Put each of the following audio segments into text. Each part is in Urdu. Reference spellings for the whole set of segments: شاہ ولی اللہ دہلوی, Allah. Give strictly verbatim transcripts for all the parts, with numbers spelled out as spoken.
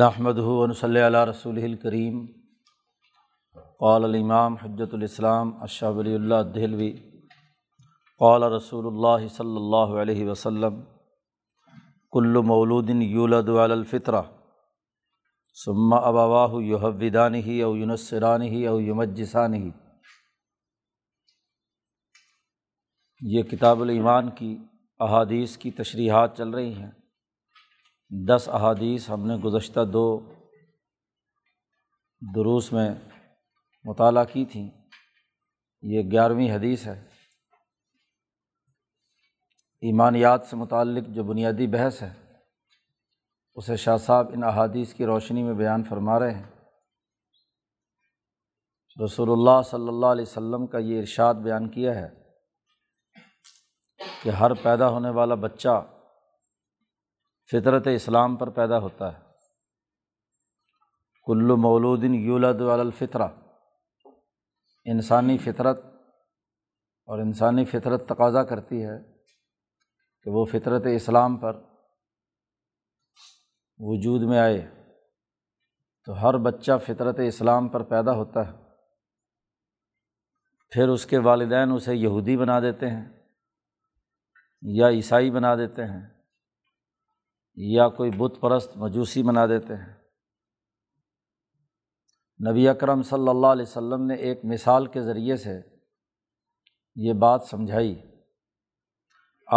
نحمدہ و نصلی علی رسولہ الکریم۔ قال الامام حجۃ الاسلام شاہ ولی اللہ دہلوی قال رسول اللہ صلی اللہ علیہ وسلم کل مولود یولد علی الفطرہ ثم ابواہ یحودانہ او ینصرانہ او یمجسانہ۔ یہ کتاب الایمان کی احادیث کی تشریحات چل رہی ہیں۔ دس احادیث ہم نے گزشتہ دو دروس میں مطالعہ کی تھیں، یہ گیارہویں حدیث ہے۔ ایمانیات سے متعلق جو بنیادی بحث ہے اسے شاہ صاحب ان احادیث کی روشنی میں بیان فرما رہے ہیں۔ رسول اللہ صلی اللہ علیہ وسلم کا یہ ارشاد بیان کیا ہے کہ ہر پیدا ہونے والا بچہ فطرت اسلام پر پیدا ہوتا ہے۔ کل مولود یولد علی الفطرہ، انسانی فطرت اور انسانی فطرت تقاضا کرتی ہے کہ وہ فطرت اسلام پر وجود میں آئے، تو ہر بچہ فطرت اسلام پر پیدا ہوتا ہے۔ پھر اس کے والدین اسے یہودی بنا دیتے ہیں یا عیسائی بنا دیتے ہیں یا کوئی بت پرست مجوسی بنا دیتے ہیں۔ نبی اکرم صلی اللہ علیہ وسلم نے ایک مثال کے ذریعے سے یہ بات سمجھائی۔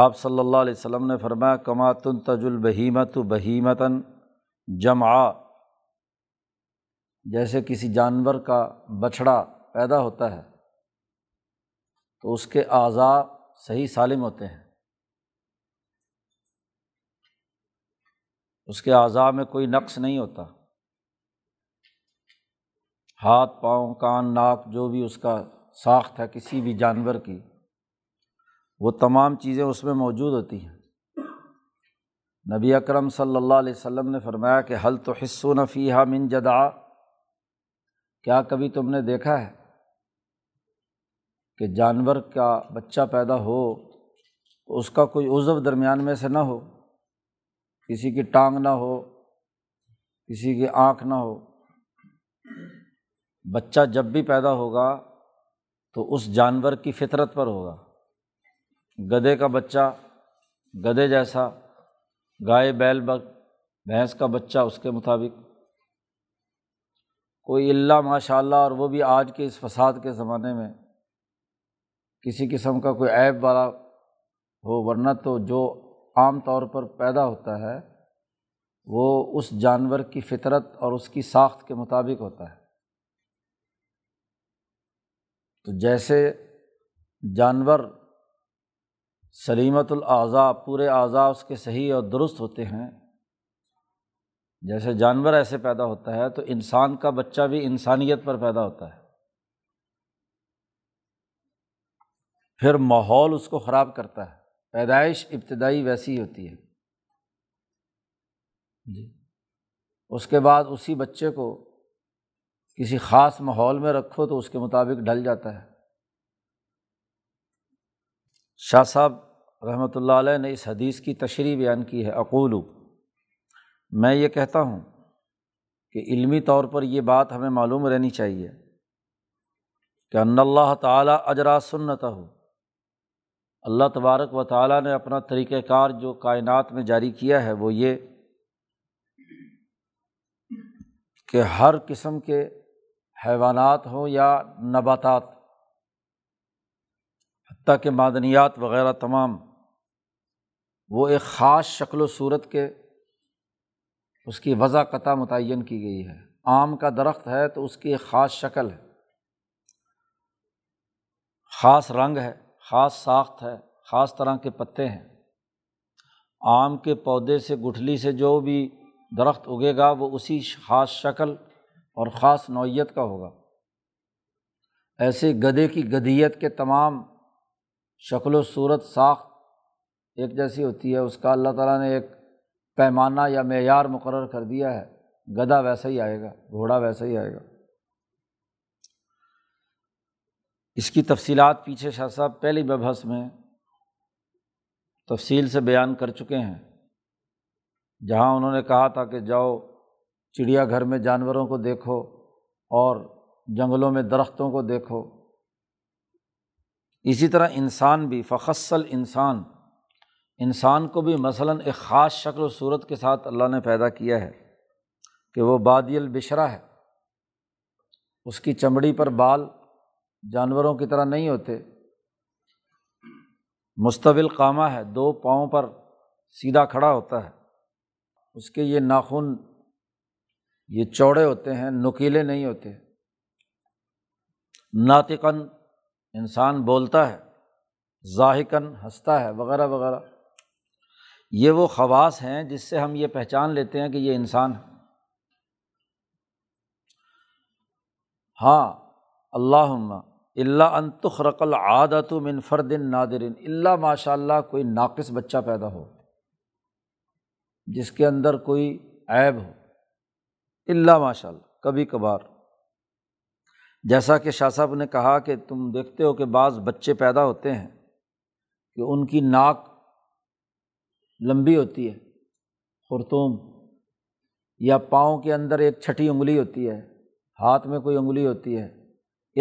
آپ صلی اللہ علیہ وسلم نے فرمایا کما تنتج البہیمۃ بہیمۃ جمعاء، جیسے کسی جانور کا بچھڑا پیدا ہوتا ہے تو اس کے اعضاء صحیح سالم ہوتے ہیں، اس کے اعضاء میں کوئی نقص نہیں ہوتا، ہاتھ پاؤں کان ناک جو بھی اس کا ساخت ہے کسی بھی جانور کی، وہ تمام چیزیں اس میں موجود ہوتی ہیں۔ نبی اکرم صلی اللہ علیہ وسلم نے فرمایا کہ حل تحسون فیہا من جدعاء، کیا کبھی تم نے دیکھا ہے کہ جانور کا بچہ پیدا ہو تو اس کا کوئی عضو درمیان میں سے نہ ہو، کسی کی ٹانگ نہ ہو، کسی کی آنکھ نہ ہو۔ بچہ جب بھی پیدا ہوگا تو اس جانور کی فطرت پر ہوگا۔ گدھے کا بچہ گدھے جیسا، گائے بیل بھینس کا بچہ اس کے مطابق، کوئی اللہ ماشاء اللہ، اور وہ بھی آج کے اس فساد کے زمانے میں کسی قسم کا کوئی عیب والا ہو، ورنہ تو جو عام طور پر پیدا ہوتا ہے وہ اس جانور کی فطرت اور اس کی ساخت کے مطابق ہوتا ہے۔ تو جیسے جانور سلیمت الاعضاء، پورے اعضاء اس کے صحیح اور درست ہوتے ہیں، جیسے جانور ایسے پیدا ہوتا ہے تو انسان کا بچہ بھی انسانیت پر پیدا ہوتا ہے۔ پھر ماحول اس کو خراب کرتا ہے، پیدائش ابتدائی ویسی ہوتی ہے جی۔ اس کے بعد اسی بچے کو کسی خاص ماحول میں رکھو تو اس کے مطابق ڈھل جاتا ہے۔ شاہ صاحب رحمۃ اللہ علیہ نے اس حدیث کی تشریح بیان کی ہے۔ اقول، میں یہ کہتا ہوں کہ علمی طور پر یہ بات ہمیں معلوم رہنی چاہیے کہ ان اللہ تعالیٰ اجرا سنتہ، اللہ تبارک و تعالیٰ نے اپنا طریقہ کار جو کائنات میں جاری کیا ہے وہ یہ کہ ہر قسم کے حیوانات ہوں یا نباتات، حتیٰ کہ معدنیات وغیرہ تمام، وہ ایک خاص شکل و صورت کے اس کی وضع قطع متعین کی گئی ہے۔ آم کا درخت ہے تو اس کی ایک خاص شکل ہے، خاص رنگ ہے، خاص ساخت ہے، خاص طرح کے پتے ہیں۔ آم کے پودے سے، گٹھلی سے جو بھی درخت اگے گا وہ اسی خاص شکل اور خاص نوعیت کا ہوگا۔ ایسے گدھے کی گدھیت کے تمام شکل و صورت ساخت ایک جیسی ہوتی ہے، اس کا اللہ تعالیٰ نے ایک پیمانہ یا معیار مقرر کر دیا ہے، گدھا ویسا ہی آئے گا، گھوڑا ویسا ہی آئے گا۔ اس کی تفصیلات پیچھے شاہ صاحب پہلی بحث میں تفصیل سے بیان کر چکے ہیں، جہاں انہوں نے کہا تھا کہ جاؤ چڑیا گھر میں جانوروں کو دیکھو اور جنگلوں میں درختوں کو دیکھو۔ اسی طرح انسان بھی، فخصل انسان، انسان کو بھی مثلاً ایک خاص شکل و صورت کے ساتھ اللہ نے پیدا کیا ہے کہ وہ بادی البشرہ ہے، اس کی چمڑی پر بال جانوروں کی طرح نہیں ہوتے، مستوی قامہ ہے، دو پاؤں پر سیدھا کھڑا ہوتا ہے، اس کے یہ ناخن یہ چوڑے ہوتے ہیں، نکیلے نہیں ہوتے۔ ناطقاً انسان بولتا ہے، ضاحکاً ہنستا ہے وغیرہ وغیرہ۔ یہ وہ خواص ہیں جس سے ہم یہ پہچان لیتے ہیں کہ یہ انسان ہے۔ ہاں، اللہم الا ان تخرق العادۃ من فرد نادر، الا ماشاء اللہ کوئی ناقص بچہ پیدا ہو جس کے اندر کوئی عیب ہو، الا ماشاء اللہ، کبھی کبھار، جیسا کہ شاہ صاحب نے کہا کہ تم دیکھتے ہو کہ بعض بچے پیدا ہوتے ہیں کہ ان کی ناک لمبی ہوتی ہے، خرطوم، یا پاؤں کے اندر ایک چھٹی انگلی ہوتی ہے، ہاتھ میں کوئی انگلی ہوتی ہے،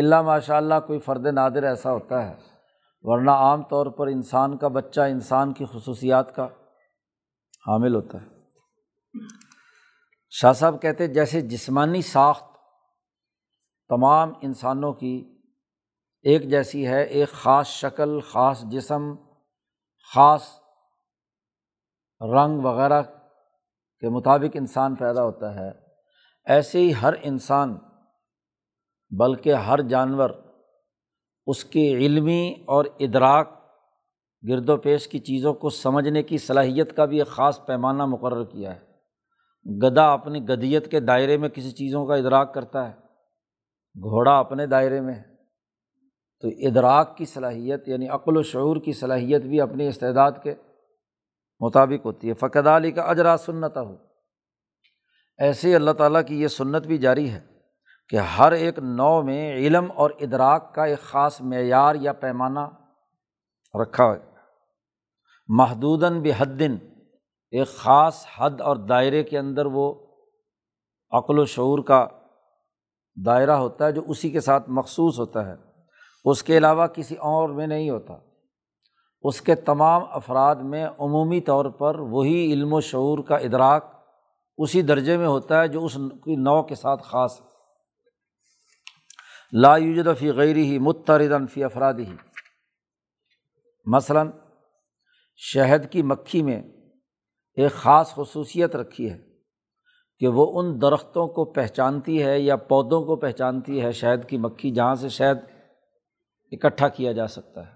الا ماشاء اللہ کوئی فرد نادر ایسا ہوتا ہے، ورنہ عام طور پر انسان کا بچہ انسان کی خصوصیات کا حامل ہوتا ہے۔ شاہ صاحب کہتے ہیں جیسے جسمانی ساخت تمام انسانوں کی ایک جیسی ہے، ایک خاص شکل، خاص جسم، خاص رنگ وغیرہ کے مطابق انسان پیدا ہوتا ہے، ایسے ہی ہر انسان بلکہ ہر جانور اس کے علمی اور ادراک، گرد و پیش کی چیزوں کو سمجھنے کی صلاحیت کا بھی ایک خاص پیمانہ مقرر کیا ہے۔ گدھا اپنی گدھیت کے دائرے میں کسی چیزوں کا ادراک کرتا ہے، گھوڑا اپنے دائرے میں ہے، تو ادراک کی صلاحیت یعنی عقل و شعور کی صلاحیت بھی اپنی استعداد کے مطابق ہوتی ہے۔ فَكَذَلِكَ أَجْرَى سُنَّتَهُ، ایسے اللہ تعالیٰ کی یہ سنت بھی جاری ہے کہ ہر ایک نوع میں علم اور ادراک کا ایک خاص معیار یا پیمانہ رکھا ہے، محدوداً بحدٍ، ایک خاص حد اور دائرے کے اندر وہ عقل و شعور کا دائرہ ہوتا ہے جو اسی کے ساتھ مخصوص ہوتا ہے، اس کے علاوہ کسی اور میں نہیں ہوتا۔ اس کے تمام افراد میں عمومی طور پر وہی علم و شعور کا ادراک اسی درجے میں ہوتا ہے جو اس نوع کے ساتھ خاص ہے۔ لا یوجد فی غیرہ مضطرداً فی افرادہ، مثلاً شہد کی مکھی میں ایک خاص خصوصیت رکھی ہے کہ وہ ان درختوں کو پہچانتی ہے یا پودوں کو پہچانتی ہے، شہد کی مکھی، جہاں سے شہد اکٹھا کیا جا سکتا ہے۔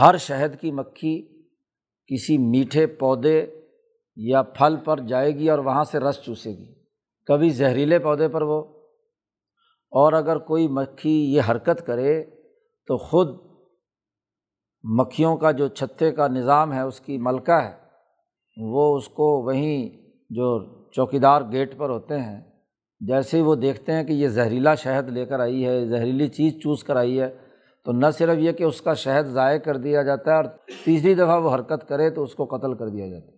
ہر شہد کی مکھی کسی میٹھے پودے یا پھل پر جائے گی اور وہاں سے رس چوسے گی، کبھی زہریلے پودے پر وہ، اور اگر کوئی مکھی یہ حرکت کرے تو خود مکھیوں کا جو چھتے کا نظام ہے، اس کی ملکہ ہے، وہ اس کو وہیں جو چوکیدار گیٹ پر ہوتے ہیں، جیسے ہی وہ دیکھتے ہیں کہ یہ زہریلا شہد لے کر آئی ہے، زہریلی چیز چوس کر آئی ہے، تو نہ صرف یہ کہ اس کا شہد ضائع کر دیا جاتا ہے، اور تیسری دفعہ وہ حرکت کرے تو اس کو قتل کر دیا جاتا ہے۔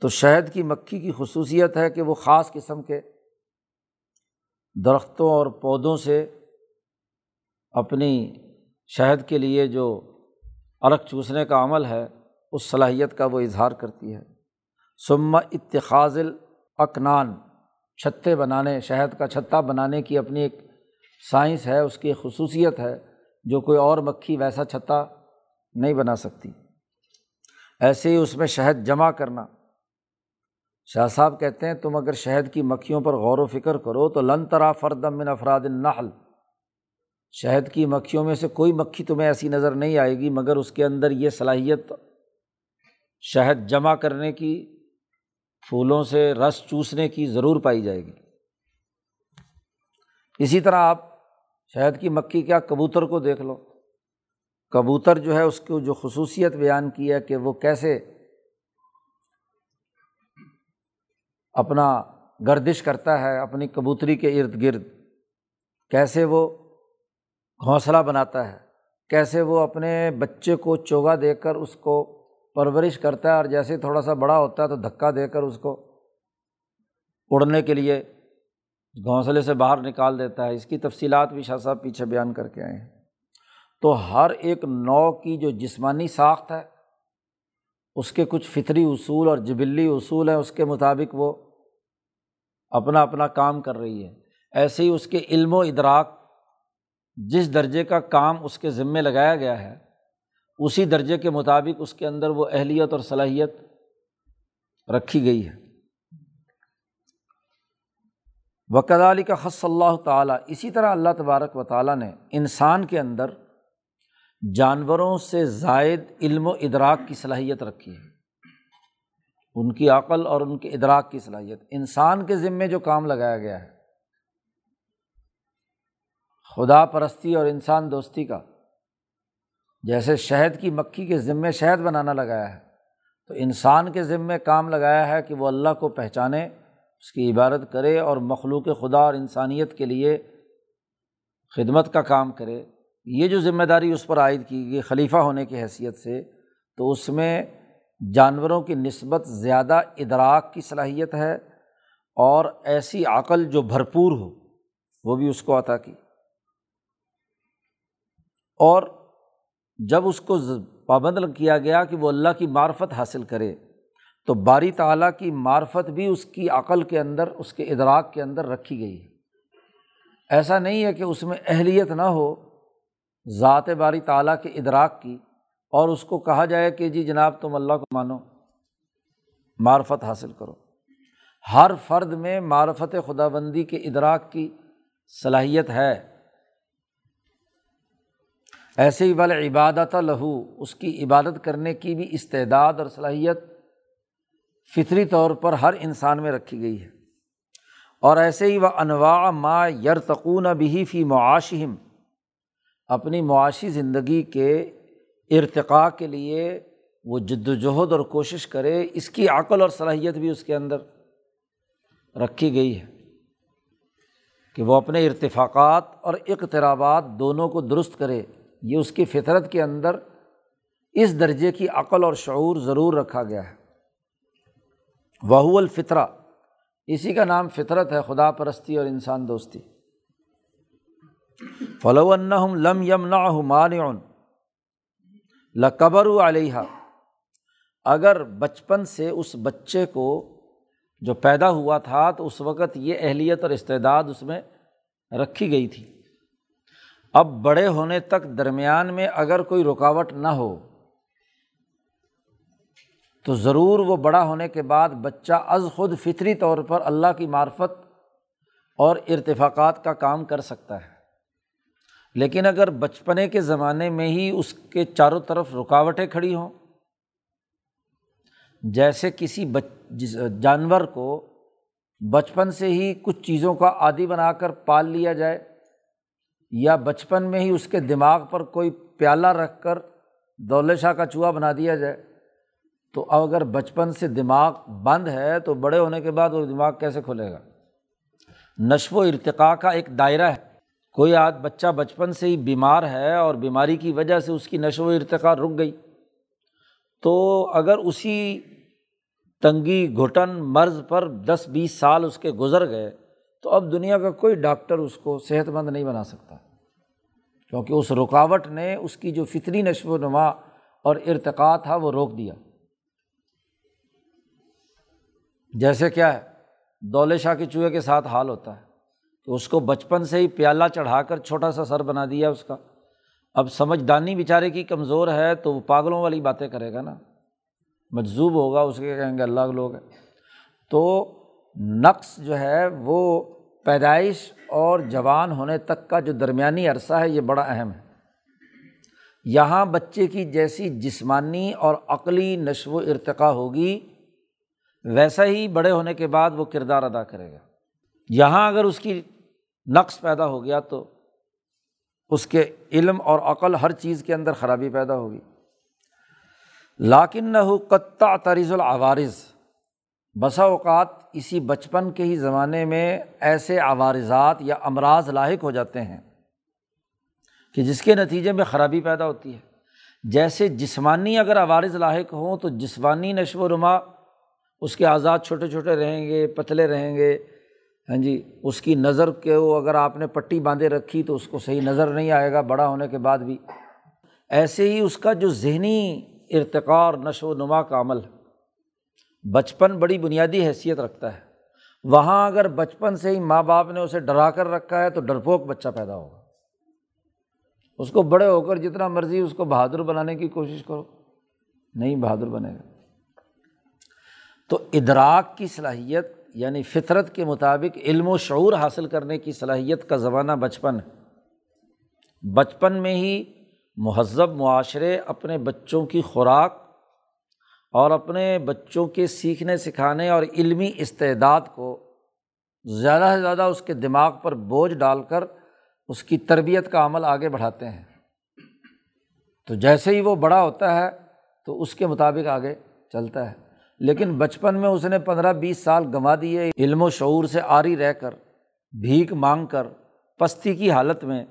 تو شہد کی مکھی کی خصوصیت ہے کہ وہ خاص قسم کے درختوں اور پودوں سے اپنی شہد کے لیے جو عرق چوسنے کا عمل ہے، اس صلاحیت کا وہ اظہار کرتی ہے۔ ثم اتخاذ الاکنان، چھتے بنانے، شہد کا چھتہ بنانے کی اپنی ایک سائنس ہے، اس کی خصوصیت ہے جو کوئی اور مکھی ویسا چھتہ نہیں بنا سکتی۔ ایسے ہی اس میں شہد جمع کرنا، شاہ صاحب کہتے ہیں تم اگر شہد کی مکھیوں پر غور و فکر کرو تو لن ترا فردا من افراد النحل، شہد کی مکھیوں میں سے کوئی مکھی تمہیں ایسی نظر نہیں آئے گی مگر اس کے اندر یہ صلاحیت شہد جمع کرنے کی، پھولوں سے رس چوسنے کی ضرور پائی جائے گی۔ اسی طرح آپ شہد کی مکھی کیا کبوتر کو دیکھ لو، کبوتر جو ہے اس کو جو خصوصیت بیان کی ہے کہ وہ کیسے اپنا گردش کرتا ہے اپنی کبوتری کے ارد گرد، کیسے وہ گھونسلہ بناتا ہے، کیسے وہ اپنے بچے کو چوگا دے کر اس کو پرورش کرتا ہے، اور جیسے ہی تھوڑا سا بڑا ہوتا ہے تو دھکا دے کر اس کو اڑنے کے لیے گھونسلے سے باہر نکال دیتا ہے۔ اس کی تفصیلات بھی شاہ صاحب پیچھے بیان کر کے آئے ہیں۔ تو ہر ایک نوع کی جو جسمانی ساخت ہے اس کے کچھ فطری اصول اور جبلی اصول ہیں، اس کے مطابق وہ اپنا اپنا کام کر رہی ہے۔ ایسے ہی اس کے علم و ادراک، جس درجے کا کام اس کے ذمے لگایا گیا ہے اسی درجے کے مطابق اس کے اندر وہ اہلیت اور صلاحیت رکھی گئی ہے۔ وَكَذَلِكَ خَصَّ اللّٰہ تعالیٰ، اسی طرح اللہ تبارک و تعالیٰ نے انسان کے اندر جانوروں سے زائد علم و ادراک کی صلاحیت رکھی ہے، ان کی عقل اور ان کے ادراک کی صلاحیت۔ انسان کے ذمے جو کام لگایا گیا ہے خدا پرستی اور انسان دوستی کا، جیسے شہد کی مکھی کے ذمے شہد بنانا لگایا ہے، تو انسان کے ذمے کام لگایا ہے کہ وہ اللہ کو پہچانے، اس کی عبادت کرے اور مخلوق خدا اور انسانیت کے لیے خدمت کا کام کرے۔ یہ جو ذمہ داری اس پر عائد کی گئی خلیفہ ہونے کی حیثیت سے، تو اس میں جانوروں کی نسبت زیادہ ادراک کی صلاحیت ہے، اور ایسی عقل جو بھرپور ہو وہ بھی اس کو عطا کی۔ اور جب اس کو پابند کیا گیا کہ وہ اللہ کی معرفت حاصل کرے، تو باری تعالیٰ کی معرفت بھی اس کی عقل کے اندر، اس کے ادراک کے اندر رکھی گئی ہے۔ ایسا نہیں ہے کہ اس میں اہلیت نہ ہو ذات باری تعالیٰ کے ادراک کی، اور اس کو کہا جائے کہ جی جناب تم اللہ کو مانو، معرفت حاصل کرو۔ ہر فرد میں معرفت خداوندی کے ادراک کی صلاحیت ہے۔ ایسے ہی بل عبادت لہو، اس کی عبادت کرنے کی بھی استعداد اور صلاحیت فطری طور پر ہر انسان میں رکھی گئی ہے۔ اور ایسے ہی وہ انواع ما یرتقون بہ فی معاشہم، اپنی معاشی زندگی کے ارتقاء کے لیے وہ جد و جہد اور کوشش کرے، اس کی عقل اور صلاحیت بھی اس کے اندر رکھی گئی ہے کہ وہ اپنے ارتفاقات اور اقترابات دونوں کو درست کرے۔ یہ اس کی فطرت کے اندر اس درجے کی عقل اور شعور ضرور رکھا گیا ہے۔ وَهُوَ الْفِطْرَةُ، اسی کا نام فطرت ہے، خدا پرستی اور انسان دوستی۔ فَلَوْ أَنَّهُمْ لَمْ يَمْنَعْهُ مَانِعٌ لَكَبَرُوا عَلَيْهَا، اگر بچپن سے اس بچے کو جو پیدا ہوا تھا تو اس وقت یہ اہلیت اور استعداد اس میں رکھی گئی تھی، اب بڑے ہونے تک درمیان میں اگر کوئی رکاوٹ نہ ہو تو ضرور وہ بڑا ہونے کے بعد بچہ از خود فطری طور پر اللہ کی معرفت اور ارتفاقات کا کام کر سکتا ہے۔ لیکن اگر بچپنے کے زمانے میں ہی اس کے چاروں طرف رکاوٹیں کھڑی ہوں، جیسے کسی جانور کو بچپن سے ہی کچھ چیزوں کا عادی بنا کر پال لیا جائے، یا بچپن میں ہی اس کے دماغ پر کوئی پیالہ رکھ کر دولت شاہ کا چوہا بنا دیا جائے، تو اگر بچپن سے دماغ بند ہے تو بڑے ہونے کے بعد وہ دماغ کیسے کھلے گا؟ نشو و ارتقاء کا ایک دائرہ ہے۔ کوئی آج بچہ بچپن سے ہی بیمار ہے اور بیماری کی وجہ سے اس کی نشو و ارتقاء رک گئی، تو اگر اسی تنگی، گھٹن، مرض پر دس بیس سال اس کے گزر گئے تو اب دنیا کا کوئی ڈاکٹر اس کو صحت مند نہیں بنا سکتا، کیونکہ اس رکاوٹ نے اس کی جو فطری نشو و نما اور ارتقاء تھا وہ روک دیا۔ جیسے کیا ہے، دولت شاہ کے چوہے کے ساتھ حال ہوتا ہے کہ اس کو بچپن سے ہی پیالہ چڑھا کر چھوٹا سا سر بنا دیا اس کا، اب سمجھدانی بیچارے کی کمزور ہے تو وہ پاگلوں والی باتیں کرے گا نا، مجذوب ہوگا، اس کے کہیں گے اللہ لوگ ہے۔ تو نقص جو ہے وہ پیدائش اور جوان ہونے تک کا جو درمیانی عرصہ ہے یہ بڑا اہم ہے۔ یہاں بچے کی جیسی جسمانی اور عقلی نشو و ارتقاء ہوگی ویسا ہی بڑے ہونے کے بعد وہ کردار ادا کرے گا۔ یہاں اگر اس کی نقص پیدا ہو گیا تو اس کے علم اور عقل ہر چیز کے اندر خرابی پیدا ہوگی۔ لَكِنَّهُ قَدْ تَعْتَرِضُ الْعَوَارِضُ، بسا اوقات اسی بچپن کے ہی زمانے میں ایسے عوارضات یا امراض لاحق ہو جاتے ہیں کہ جس کے نتیجے میں خرابی پیدا ہوتی ہے، جیسے جسمانی اگر عوارض لاحق ہوں تو جسمانی نشو و نما، اس کے آزاد چھوٹے چھوٹے رہیں گے، پتلے رہیں گے، ہاں جی، اس کی نظر کے وہ اگر آپ نے پٹی باندھے رکھی تو اس کو صحیح نظر نہیں آئے گا بڑا ہونے کے بعد بھی۔ ایسے ہی اس کا جو ذہنی ارتقاء اور نشو و نما کا عمل، بچپن بڑی بنیادی حیثیت رکھتا ہے، وہاں اگر بچپن سے ہی ماں باپ نے اسے ڈرا کر رکھا ہے تو ڈرپوک بچہ پیدا ہوگا۔ اس کو بڑے ہو کر جتنا مرضی اس کو بہادر بنانے کی کوشش کرو، نہیں بہادر بنے گا۔ تو ادراک کی صلاحیت، یعنی فطرت کے مطابق علم و شعور حاصل کرنے کی صلاحیت کا زمانہ بچپن ہے۔ بچپن میں ہی مہذب معاشرے اپنے بچوں کی خوراک اور اپنے بچوں کے سیکھنے سکھانے اور علمی استعداد کو زیادہ سے زیادہ اس کے دماغ پر بوجھ ڈال کر اس کی تربیت کا عمل آگے بڑھاتے ہیں۔ تو جیسے ہی وہ بڑا ہوتا ہے تو اس کے مطابق آگے چلتا ہے، لیکن بچپن میں اس نے پندرہ بیس سال گنوا دیے علم و شعور سے عاری رہ کر، بھیک مانگ کر، پستی کی حالت میں،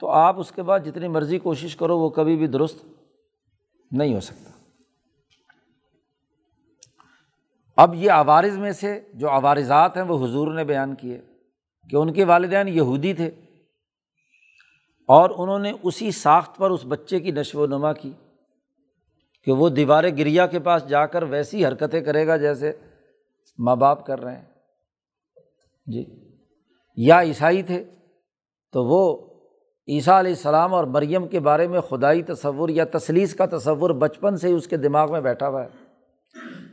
تو آپ اس کے بعد جتنی مرضی کوشش کرو وہ کبھی بھی درست نہیں ہو سکتا۔ اب یہ عوارض میں سے جو عوارضات ہیں وہ حضور نے بیان کیے کہ ان کے والدین یہودی تھے اور انہوں نے اسی ساخت پر اس بچے کی نشو و نما کی کہ وہ دیوار گریا کے پاس جا کر ویسی حرکتیں کرے گا جیسے ماں باپ کر رہے ہیں جی۔ یا عیسائی تھے تو وہ عیسیٰ علیہ السلام اور مریم کے بارے میں خدائی تصور یا تثلیث کا تصور بچپن سے ہی اس کے دماغ میں بیٹھا ہوا ہے۔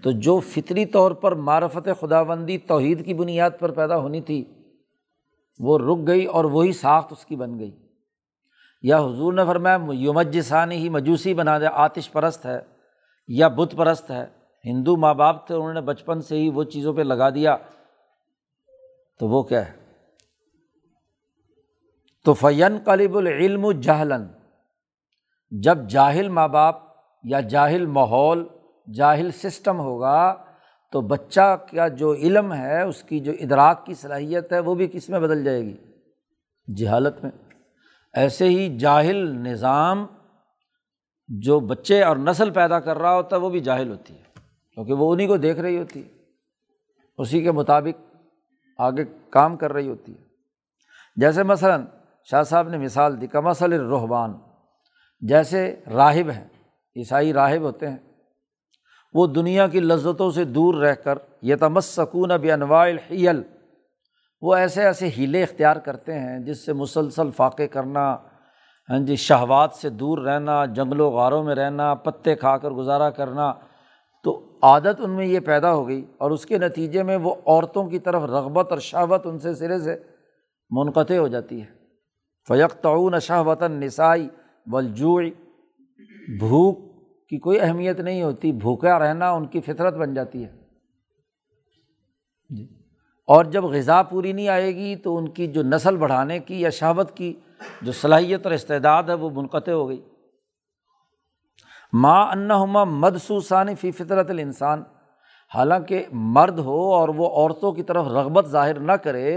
تو جو فطری طور پر معرفت خداوندی توحید کی بنیاد پر پیدا ہونی تھی وہ رک گئی اور وہی ساخت اس کی بن گئی۔ یا حضور نے فرمایا یمجسانی ہی، مجوسی بنا دیا، آتش پرست ہے یا بت پرست ہے۔ ہندو ماں باپ تھے، انہوں نے بچپن سے ہی وہ چیزوں پہ لگا دیا تو وہ کیا ہے۔ تو فینقلب العلم جہلا، جب جاہل ماں باپ یا جاہل ماحول، جاہل سسٹم ہوگا تو بچہ کا جو علم ہے، اس کی جو ادراک کی صلاحیت ہے وہ بھی کس میں بدل جائے گی؟ جہالت میں۔ ایسے ہی جاہل نظام جو بچے اور نسل پیدا کر رہا ہوتا ہے وہ بھی جاہل ہوتی ہے، کیونکہ وہ انہی کو دیکھ رہی ہوتی ہے، اسی کے مطابق آگے کام کر رہی ہوتی ہے۔ جیسے مثلاً شاہ صاحب نے مثال دی کمثل الرہبان، جیسے راہب ہیں، عیسائی راہب ہوتے ہیں، وہ دنیا کی لذتوں سے دور رہ کر یتمسکون بانواع الحیل، وہ ایسے ایسے ہیلے اختیار کرتے ہیں جس سے مسلسل فاقے کرنا، ہاں جی، شہوات سے دور رہنا، جنگل و غاروں میں رہنا، پتے کھا کر گزارا کرنا۔ تو عادت ان میں یہ پیدا ہو گئی اور اس کے نتیجے میں وہ عورتوں کی طرف رغبت اور شہوت ان سے سرے سے منقطع ہو جاتی ہے۔ فَيَقْطَعُونَ شَهْوَةَ النِّسَاءِ وَالْجُوعِ، بھوک کی کوئی اہمیت نہیں ہوتی، بھوکا رہنا ان کی فطرت بن جاتی ہے جی۔ اور جب غذا پوری نہیں آئے گی تو ان کی جو نسل بڑھانے کی یا شہوت کی جو صلاحیت اور استعداد ہے وہ منقطع ہو گئی۔ مَا أَنَّهُمَا مَدْسُوسَانِ فِي فِطْرَةِ الْإِنسَانِ، حالانکہ مرد ہو اور وہ عورتوں کی طرف رغبت ظاہر نہ کرے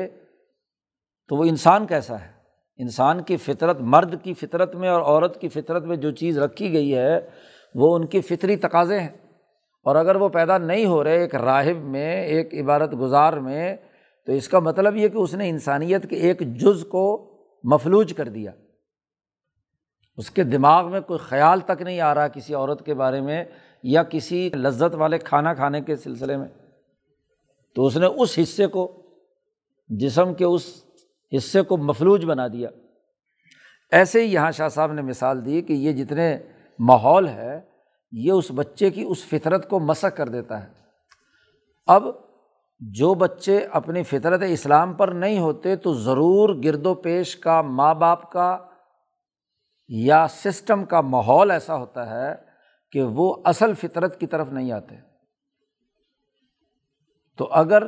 تو وہ انسان کیسا ہے؟ انسان کی فطرت، مرد کی فطرت میں اور عورت کی فطرت میں جو چیز رکھی گئی ہے وہ ان کے فطری تقاضے ہیں، اور اگر وہ پیدا نہیں ہو رہے ایک راہب میں، ایک عبادت گزار میں، تو اس کا مطلب یہ کہ اس نے انسانیت کے ایک جز کو مفلوج کر دیا۔ اس کے دماغ میں کوئی خیال تک نہیں آ رہا کسی عورت کے بارے میں یا کسی لذت والے کھانا کھانے کے سلسلے میں، تو اس نے اس حصے کو، جسم کے اس حصے کو مفلوج بنا دیا۔ ایسے ہی یہاں شاہ صاحب نے مثال دی کہ یہ جتنے ماحول ہے یہ اس بچے کی اس فطرت کو مسخ کر دیتا ہے۔ اب جو بچے اپنی فطرت اسلام پر نہیں ہوتے تو ضرور گرد و پیش کا، ماں باپ کا یا سسٹم کا ماحول ایسا ہوتا ہے کہ وہ اصل فطرت کی طرف نہیں آتے۔ تو اگر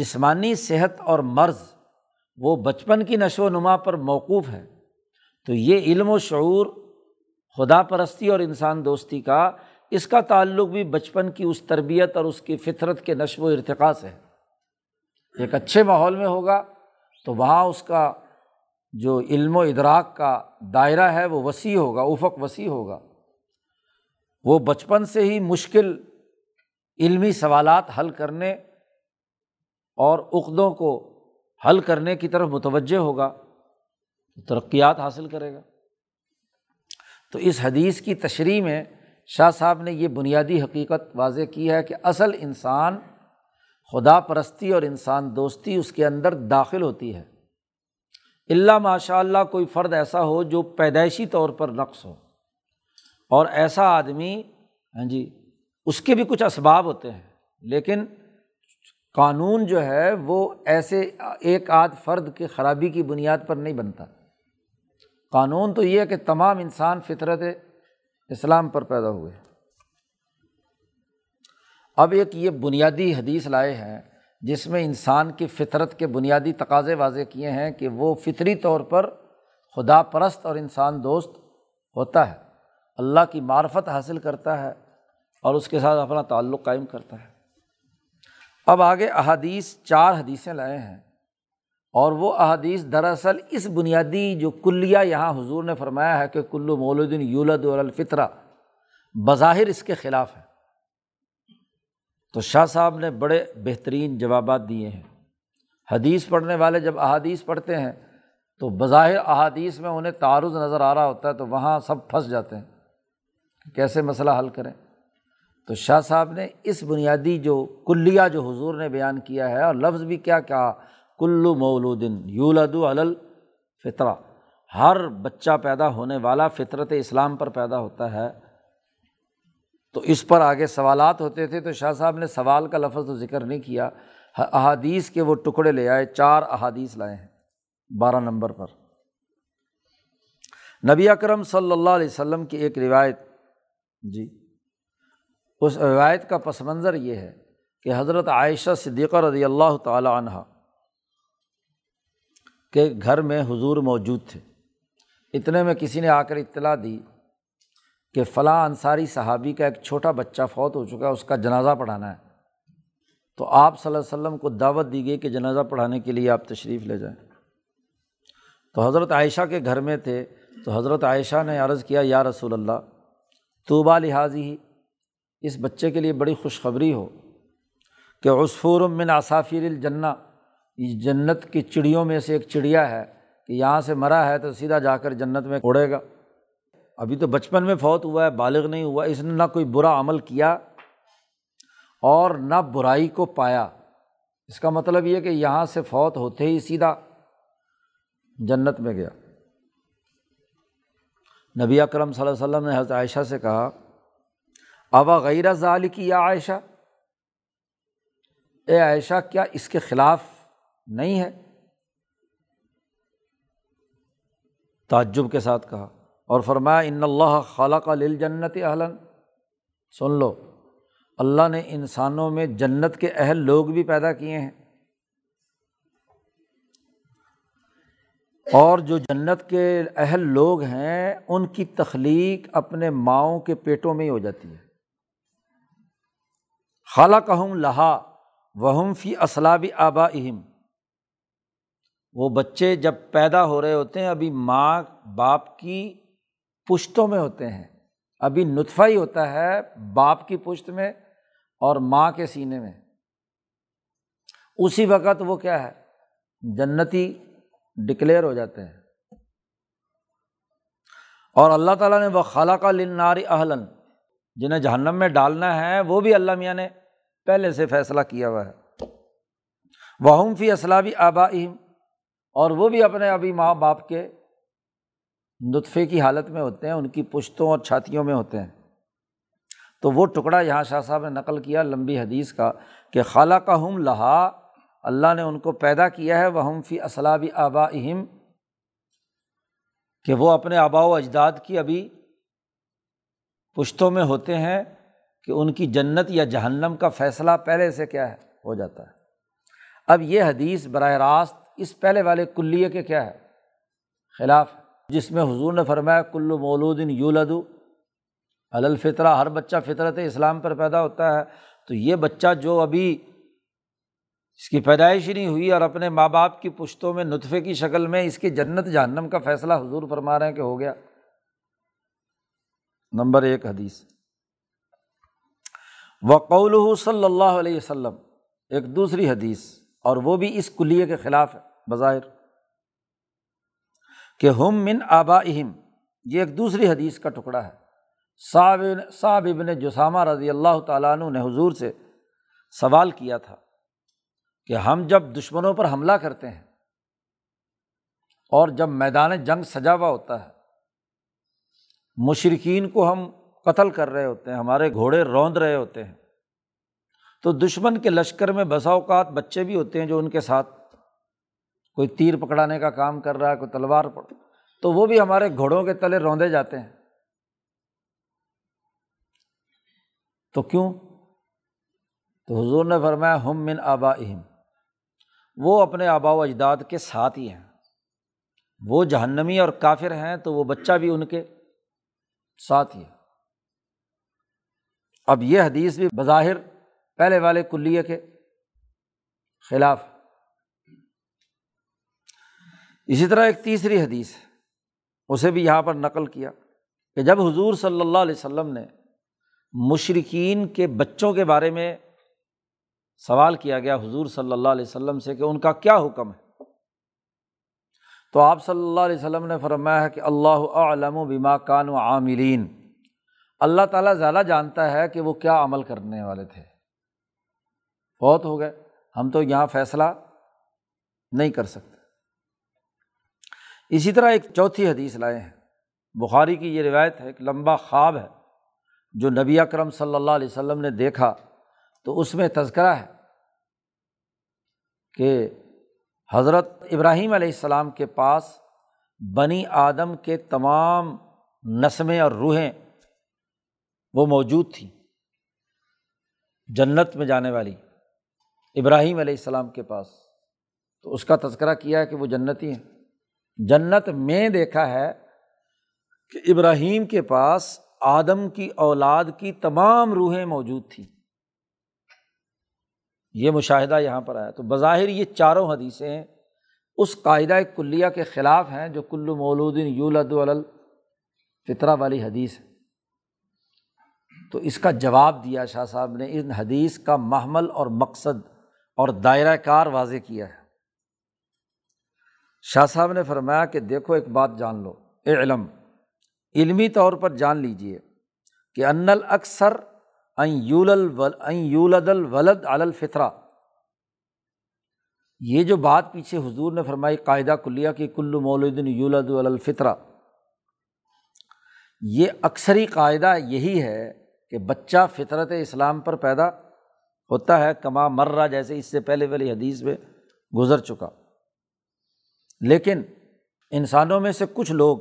جسمانی صحت اور مرض وہ بچپن کی نشو و نما پر موقوف ہے تو یہ علم و شعور، خدا پرستی اور انسان دوستی کا، اس کا تعلق بھی بچپن کی اس تربیت اور اس کی فطرت کے نشو و ارتقاء سے ہے۔ ایک اچھے ماحول میں ہوگا تو وہاں اس کا جو علم و ادراک کا دائرہ ہے وہ وسیع ہوگا، افق وسیع ہوگا، وہ بچپن سے ہی مشکل علمی سوالات حل کرنے اور عقدوں کو حل کرنے کی طرف متوجہ ہوگا، ترقیات حاصل کرے گا۔ تو اس حدیث کی تشریح میں شاہ صاحب نے یہ بنیادی حقیقت واضح کی ہے کہ اصل انسان خدا پرستی اور انسان دوستی اس کے اندر داخل ہوتی ہے، الا ماشاء اللہ کوئی فرد ایسا ہو جو پیدائشی طور پر نقص ہو، اور ایسا آدمی ہاں جی اس کے بھی کچھ اسباب ہوتے ہیں، لیکن قانون جو ہے وہ ایسے ایک آدھ فرد کے خرابی کی بنیاد پر نہیں بنتا۔ قانون تو یہ ہے کہ تمام انسان فطرت اسلام پر پیدا ہوئے۔ اب ایک یہ بنیادی حدیث لائے ہیں جس میں انسان کی فطرت کے بنیادی تقاضے واضح کیے ہیں کہ وہ فطری طور پر خدا پرست اور انسان دوست ہوتا ہے، اللہ کی معرفت حاصل کرتا ہے اور اس کے ساتھ اپنا تعلق قائم کرتا ہے۔ اب آگے احادیث، چار حدیثیں لائے ہیں، اور وہ احادیث دراصل اس بنیادی جو کلیہ یہاں حضور نے فرمایا ہے کہ کل مولود یولد علی الفطرہ، بظاہر اس کے خلاف ہے۔ تو شاہ صاحب نے بڑے بہترین جوابات دیے ہیں۔ حدیث پڑھنے والے جب احادیث پڑھتے ہیں تو بظاہر احادیث میں انہیں تعارض نظر آ رہا ہوتا ہے، تو وہاں سب پھنس جاتے ہیں کہ کیسے مسئلہ حل کریں۔ تو شاہ صاحب نے اس بنیادی جو کلیہ جو حضور نے بیان کیا ہے، اور لفظ بھی کیا کہا، کل مولود یولد علی الفطرہ، ہر بچہ پیدا ہونے والا فطرت اسلام پر پیدا ہوتا ہے۔ تو اس پر آگے سوالات ہوتے تھے، تو شاہ صاحب نے سوال کا لفظ تو ذکر نہیں کیا، احادیث کے وہ ٹکڑے لے آئے، چار احادیث لائے ہیں۔ بارہ نمبر پر نبی اکرم صلی اللہ علیہ وسلم کی ایک روایت، جی اس روایت کا پس منظر یہ ہے کہ حضرت عائشہ صدیقہ رضی اللہ تعالی عنہا کے گھر میں حضور موجود تھے۔ اتنے میں کسی نے آ کر اطلاع دی کہ فلاں انصاری صحابی کا ایک چھوٹا بچہ فوت ہو چکا ہے، اس کا جنازہ پڑھانا ہے۔ تو آپ صلی اللہ علیہ وسلم کو دعوت دی گئی کہ جنازہ پڑھانے کے لیے آپ تشریف لے جائیں۔ تو حضرت عائشہ کے گھر میں تھے، تو حضرت عائشہ نے عرض کیا، یا رسول اللہ طوبیٰ لہٰذہ، اس بچے کے لیے بڑی خوشخبری ہو کہ عصفور من عصافیر الجنہ، جنت کی چڑیوں میں سے ایک چڑیا ہے کہ یہاں سے مرا ہے تو سیدھا جا کر جنت میں اڑے گا۔ ابھی تو بچپن میں فوت ہوا ہے، بالغ نہیں ہوا، اس نے نہ کوئی برا عمل کیا اور نہ برائی کو پایا۔ اس کا مطلب یہ کہ یہاں سے فوت ہوتے ہی سیدھا جنت میں گیا۔ نبی اکرم صلی اللہ علیہ وسلم نے حضرت عائشہ سے کہا، اوا غیر ذالک یا عائشہ، اے عائشہ کیا اس کے خلاف نہیں ہے؟ تعجب کے ساتھ کہا، اور فرمایا، ان اللہ خلق للجنت اہلا، سن لو اللہ نے انسانوں میں جنت کے اہل لوگ بھی پیدا کیے ہیں، اور جو جنت کے اہل لوگ ہیں ان کی تخلیق اپنے ماؤں کے پیٹوں میں ہی ہو جاتی ہے۔ خلقہم لہا وہم فی اصلاب آبائہم، وہ بچے جب پیدا ہو رہے ہوتے ہیں ابھی ماں باپ کی پشتوں میں ہوتے ہیں، ابھی نطفہ ہی ہوتا ہے باپ کی پشت میں اور ماں کے سینے میں، اسی وقت وہ کیا ہے، جنتی ڈکلیئر ہو جاتے ہیں۔ اور اللہ تعالیٰ نے وَخَلَقَ لِلنَّارِ أَهْلًا، جنہیں جہنم میں ڈالنا ہے وہ بھی اللہ میاں نے پہلے سے فیصلہ کیا ہوا ہے۔ وَهُمْ فِي أَصْلَابِ آبَائِهِمْ، اور وہ بھی اپنے ابھی ماں باپ کے نطفے کی حالت میں ہوتے ہیں، ان کی پشتوں اور چھاتیوں میں ہوتے ہیں۔ تو وہ ٹکڑا یہاں شاہ صاحب نے نقل کیا لمبی حدیث کا کہ خَلَقَهُمْ لَهَا، اللہ نے ان کو پیدا کیا ہے، وَهُمْ فِي أَصْلَابِ آبَائِهِمْ، کہ وہ اپنے آباء و اجداد کی ابھی پشتوں میں ہوتے ہیں، کہ ان کی جنت یا جہنم کا فیصلہ پہلے سے کیا ہے، ہو جاتا ہے۔ اب یہ حدیث براہ راست اس پہلے والے کلیے کے کیا ہے، خلاف، جس میں حضور نے فرمایا کل مولود یولد علی الفطرہ، ہر بچہ فطرت اسلام پر پیدا ہوتا ہے۔ تو یہ بچہ جو ابھی اس کی پیدائش ہی نہیں ہوئی اور اپنے ماں باپ کی پشتوں میں نطفے کی شکل میں، اس کی جنت جہنم کا فیصلہ حضور فرما رہے ہیں کہ ہو گیا۔ نمبر ایک حدیث۔ وقولہ صلی اللہ علیہ وسلم ایک دوسری حدیث، اور وہ بھی اس کلیہ کے خلاف ہے بظاہر، کہ ہم من آبائہم، یہ ایک دوسری حدیث کا ٹکڑا ہے۔ صعب ابن جسامہ رضی اللہ تعالیٰ عنہ نے حضور سے سوال کیا تھا کہ ہم جب دشمنوں پر حملہ کرتے ہیں اور جب میدان جنگ سجا ہوا ہوتا ہے، مشرکین کو ہم قتل کر رہے ہوتے ہیں، ہمارے گھوڑے روند رہے ہوتے ہیں، تو دشمن کے لشکر میں بسا اوقات بچے بھی ہوتے ہیں جو ان کے ساتھ کوئی تیر پکڑانے کا کام کر رہا ہے، کوئی تلوار پکڑ، تو وہ بھی ہمارے گھوڑوں کے تلے روندے جاتے ہیں۔ تو کیوں؟ تو حضور نے فرمایا ہم من آبائہم، وہ اپنے آبا و اجداد کے ساتھ ہی ہیں، وہ جہنمی اور کافر ہیں تو وہ بچہ بھی ان کے ساتھ ہی ہے۔ اب یہ حدیث بھی بظاہر پہلے والے کلیہ کے خلاف۔ اسی طرح ایک تیسری حدیث ہے، اسے بھی یہاں پر نقل کیا کہ جب حضور صلی اللہ علیہ وسلم نے مشرکین کے بچوں کے بارے میں سوال کیا گیا حضور صلی اللہ علیہ وسلم سے کہ ان کا کیا حکم ہے، تو آپ صلی اللہ علیہ وسلم نے فرمایا ہے کہ اللہ اعلم بما کانوا عاملین، اللہ تعالیٰ زیادہ جانتا ہے کہ وہ کیا عمل کرنے والے تھے، فوت ہو گئے، ہم تو یہاں فیصلہ نہیں کر سکتے۔ اسی طرح ایک چوتھی حدیث لائے ہیں، بخاری کی یہ روایت ہے، ایک لمبا خواب ہے جو نبی اکرم صلی اللہ علیہ وسلم نے دیکھا، تو اس میں تذکرہ ہے کہ حضرت ابراہیم علیہ السلام کے پاس بنی آدم کے تمام نسمیں اور روحیں وہ موجود تھیں، جنت میں جانے والی ابراہیم علیہ السلام کے پاس، تو اس کا تذکرہ کیا ہے کہ وہ جنتی ہیں۔ جنت میں دیکھا ہے کہ ابراہیم کے پاس آدم کی اولاد کی تمام روحیں موجود تھیں، یہ مشاہدہ یہاں پر آیا۔ تو بظاہر یہ چاروں حدیثیں اس قاعدہ کلیہ کے خلاف ہیں جو کل مولود یولد علی الفطرہ والی حدیث ہے۔ تو اس کا جواب دیا شاہ صاحب نے، ان حدیث کا محمل اور مقصد اور دائرہ کار واضح کیا ہے۔ شاہ صاحب نے فرمایا کہ دیکھو ایک بات جان لو، اعلم، علمی طور پر جان لیجئے کہ ان الاکثر ان یولد الولد علی الفطرہ، یہ جو بات پیچھے حضور نے فرمائی قاعدہ کلیہ کی کل مولود یولد علی الفطرہ، یہ اکثری قاعدہ یہی ہے کہ بچہ فطرت اسلام پر پیدا ہوتا ہے، کما مرہ، جیسے اس سے پہلے والی حدیث میں گزر چکا۔ لیکن انسانوں میں سے کچھ لوگ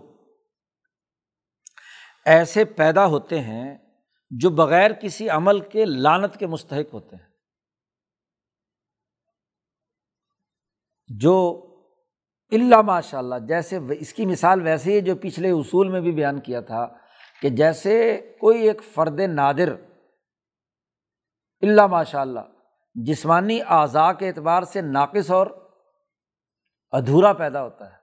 ایسے پیدا ہوتے ہیں جو بغیر کسی عمل کے لعنت کے مستحق ہوتے ہیں، جو الا ماشاء اللہ، جیسے اس کی مثال ویسے ہی جو پچھلے اصول میں بھی بیان کیا تھا کہ جیسے کوئی ایک فرد نادر الا ماشاء اللہ جسمانی اعضاء کے اعتبار سے ناقص اور ادھورا پیدا ہوتا ہے،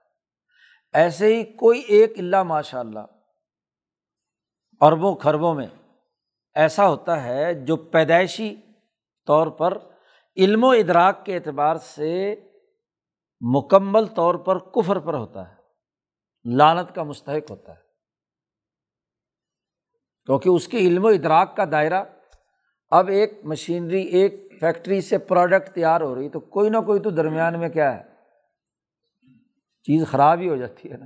ایسے ہی کوئی ایک الا ماشاء اللہ اربوں خربوں میں ایسا ہوتا ہے جو پیدائشی طور پر علم و ادراک کے اعتبار سے مکمل طور پر کفر پر ہوتا ہے، لعنت کا مستحق ہوتا ہے، کیونکہ اس کے علم و ادراک کا دائرہ، اب ایک مشینری، ایک فیکٹری سے پروڈکٹ تیار ہو رہی تو کوئی نہ کوئی تو درمیان میں کیا ہے، چیز خراب ہی ہو جاتی ہے نا،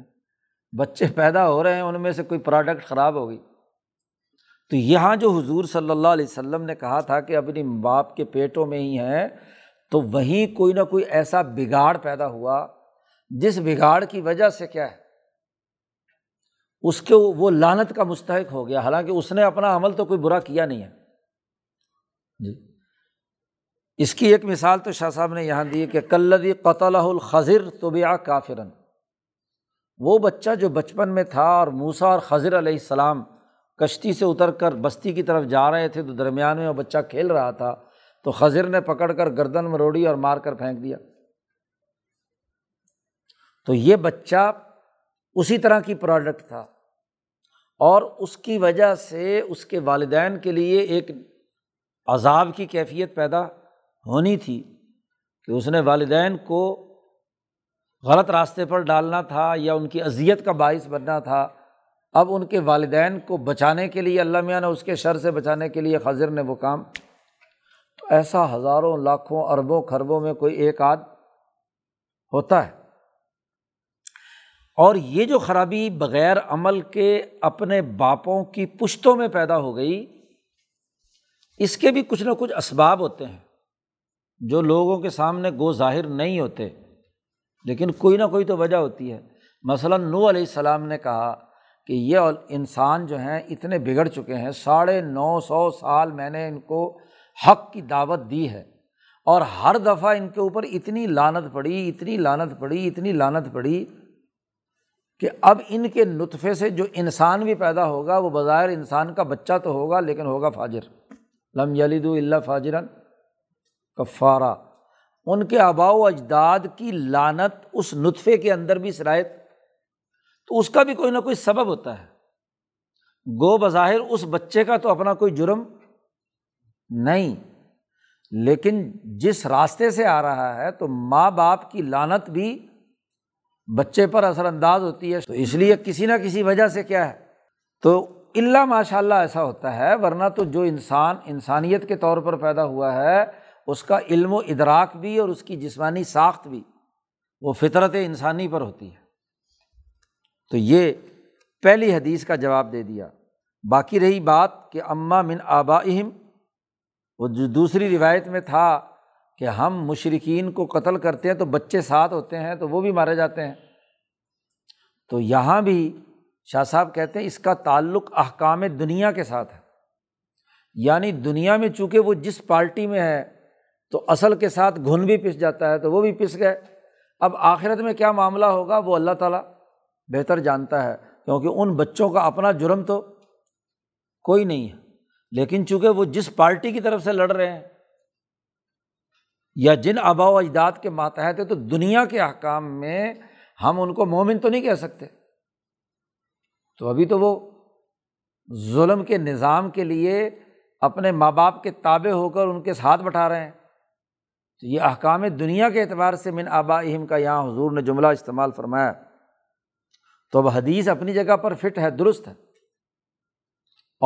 بچے پیدا ہو رہے ہیں ان میں سے کوئی پروڈکٹ خراب ہو گئی۔ تو یہاں جو حضور صلی اللہ علیہ وسلم نے کہا تھا کہ اپنی باپ کے پیٹوں میں ہی ہیں، تو وہیں کوئی نہ کوئی ایسا بگاڑ پیدا ہوا جس بگاڑ کی وجہ سے کیا ہے اس کے وہ لعنت کا مستحق ہو گیا، حالانکہ اس نے اپنا عمل تو کوئی برا کیا نہیں ہے جی۔ اس کی ایک مثال تو شاہ صاحب نے یہاں دی کہ کالذی قتلہ الخضر تبع کافرا، وہ بچہ جو بچپن میں تھا اور موسیٰ اور خضر علیہ السلام کشتی سے اتر کر بستی کی طرف جا رہے تھے، تو درمیان میں وہ بچہ کھیل رہا تھا تو خضر نے پکڑ کر گردن مروڑی اور مار کر پھینک دیا۔ تو یہ بچہ اسی طرح کی پروڈکٹ تھا، اور اس کی وجہ سے اس کے والدین کے لیے ایک عذاب کی کیفیت پیدا ہونی تھی کہ اس نے والدین کو غلط راستے پر ڈالنا تھا یا ان کی اذیت کا باعث بننا تھا۔ اب ان کے والدین کو بچانے کے لیے اللہ میاں نے اس کے شر سے بچانے کے لیے خضر نے وہ کام، تو ایسا ہزاروں لاکھوں اربوں خربوں میں کوئی ایک آدھ ہوتا ہے۔ اور یہ جو خرابی بغیر عمل کے اپنے باپوں کی پشتوں میں پیدا ہو گئی، اس کے بھی کچھ نہ کچھ اسباب ہوتے ہیں جو لوگوں کے سامنے گو ظاہر نہیں ہوتے، لیکن کوئی نہ کوئی تو وجہ ہوتی ہے۔ مثلاً نوح علیہ السلام نے کہا کہ یہ انسان جو ہیں اتنے بگڑ چکے ہیں، ساڑھے نو سو سال میں نے ان کو حق کی دعوت دی ہے اور ہر دفعہ ان کے اوپر اتنی لعنت پڑی اتنی لعنت پڑی اتنی لعنت پڑی کہ اب ان کے نطفے سے جو انسان بھی پیدا ہوگا وہ بظاہر انسان کا بچہ تو ہوگا لیکن ہوگا فاجر۔ لم یلدوا الا فاجرا کفارا، ان کے آباء و اجداد کی لعنت اس نطفے کے اندر بھی سرایت، تو اس کا بھی کوئی نہ کوئی سبب ہوتا ہے۔ گو بظاہر اس بچے کا تو اپنا کوئی جرم نہیں، لیکن جس راستے سے آ رہا ہے تو ماں باپ کی لعنت بھی بچے پر اثر انداز ہوتی ہے، تو اس لیے کسی نہ کسی وجہ سے کیا ہے تو اللہ ماشاء اللہ ایسا ہوتا ہے، ورنہ تو جو انسان انسانیت کے طور پر پیدا ہوا ہے اس کا علم و ادراک بھی اور اس کی جسمانی ساخت بھی وہ فطرت انسانی پر ہوتی ہے۔ تو یہ پہلی حدیث کا جواب دے دیا۔ باقی رہی بات کہ اما من آبائہم، وہ جو دوسری روایت میں تھا کہ ہم مشرکین کو قتل کرتے ہیں تو بچے ساتھ ہوتے ہیں تو وہ بھی مارے جاتے ہیں، تو یہاں بھی شاہ صاحب کہتے ہیں اس کا تعلق احکام دنیا کے ساتھ ہے، یعنی دنیا میں چونکہ وہ جس پارٹی میں ہے تو اصل کے ساتھ گھن بھی پس جاتا ہے تو وہ بھی پس گئے۔ اب آخرت میں کیا معاملہ ہوگا وہ اللہ تعالیٰ بہتر جانتا ہے، کیونکہ ان بچوں کا اپنا جرم تو کوئی نہیں ہے، لیکن چونکہ وہ جس پارٹی کی طرف سے لڑ رہے ہیں یا جن آباء و اجداد کے ماتحت ہے، تو دنیا کے احکام میں ہم ان کو مومن تو نہیں کہہ سکتے۔ تو ابھی تو وہ ظلم کے نظام کے لیے اپنے ماں باپ کے تابع ہو کر ان کے ساتھ بٹھا رہے ہیں، تو یہ احکام دنیا کے اعتبار سے من آبائہم کا یہاں حضور نے جملہ استعمال فرمایا، تو اب حدیث اپنی جگہ پر فٹ ہے، درست ہے،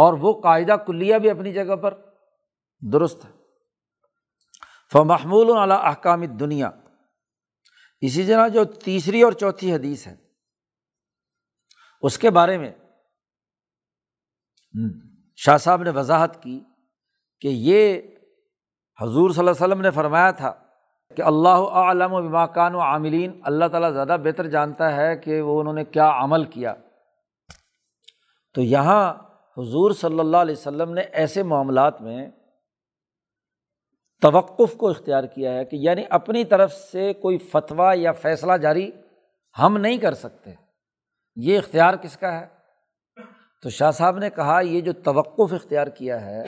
اور وہ قاعدہ کلیہ بھی اپنی جگہ پر درست ہے۔ فمحمول علی احکام الدنیا۔ اسی طرح جو تیسری اور چوتھی حدیث ہے اس کے بارے میں شاہ صاحب نے وضاحت کی کہ یہ حضور صلی اللہ علیہ وسلم نے فرمایا تھا کہ اللہ اعلم بما کانوا عاملین، اللہ تعالیٰ زیادہ بہتر جانتا ہے کہ وہ انہوں نے کیا عمل کیا۔ تو یہاں حضور صلی اللہ علیہ وسلم نے ایسے معاملات میں توقف کو اختیار کیا ہے کہ یعنی اپنی طرف سے کوئی فتویٰ یا فیصلہ جاری ہم نہیں کر سکتے، یہ اختیار کس کا ہے؟ تو شاہ صاحب نے کہا یہ جو توقف اختیار کیا ہے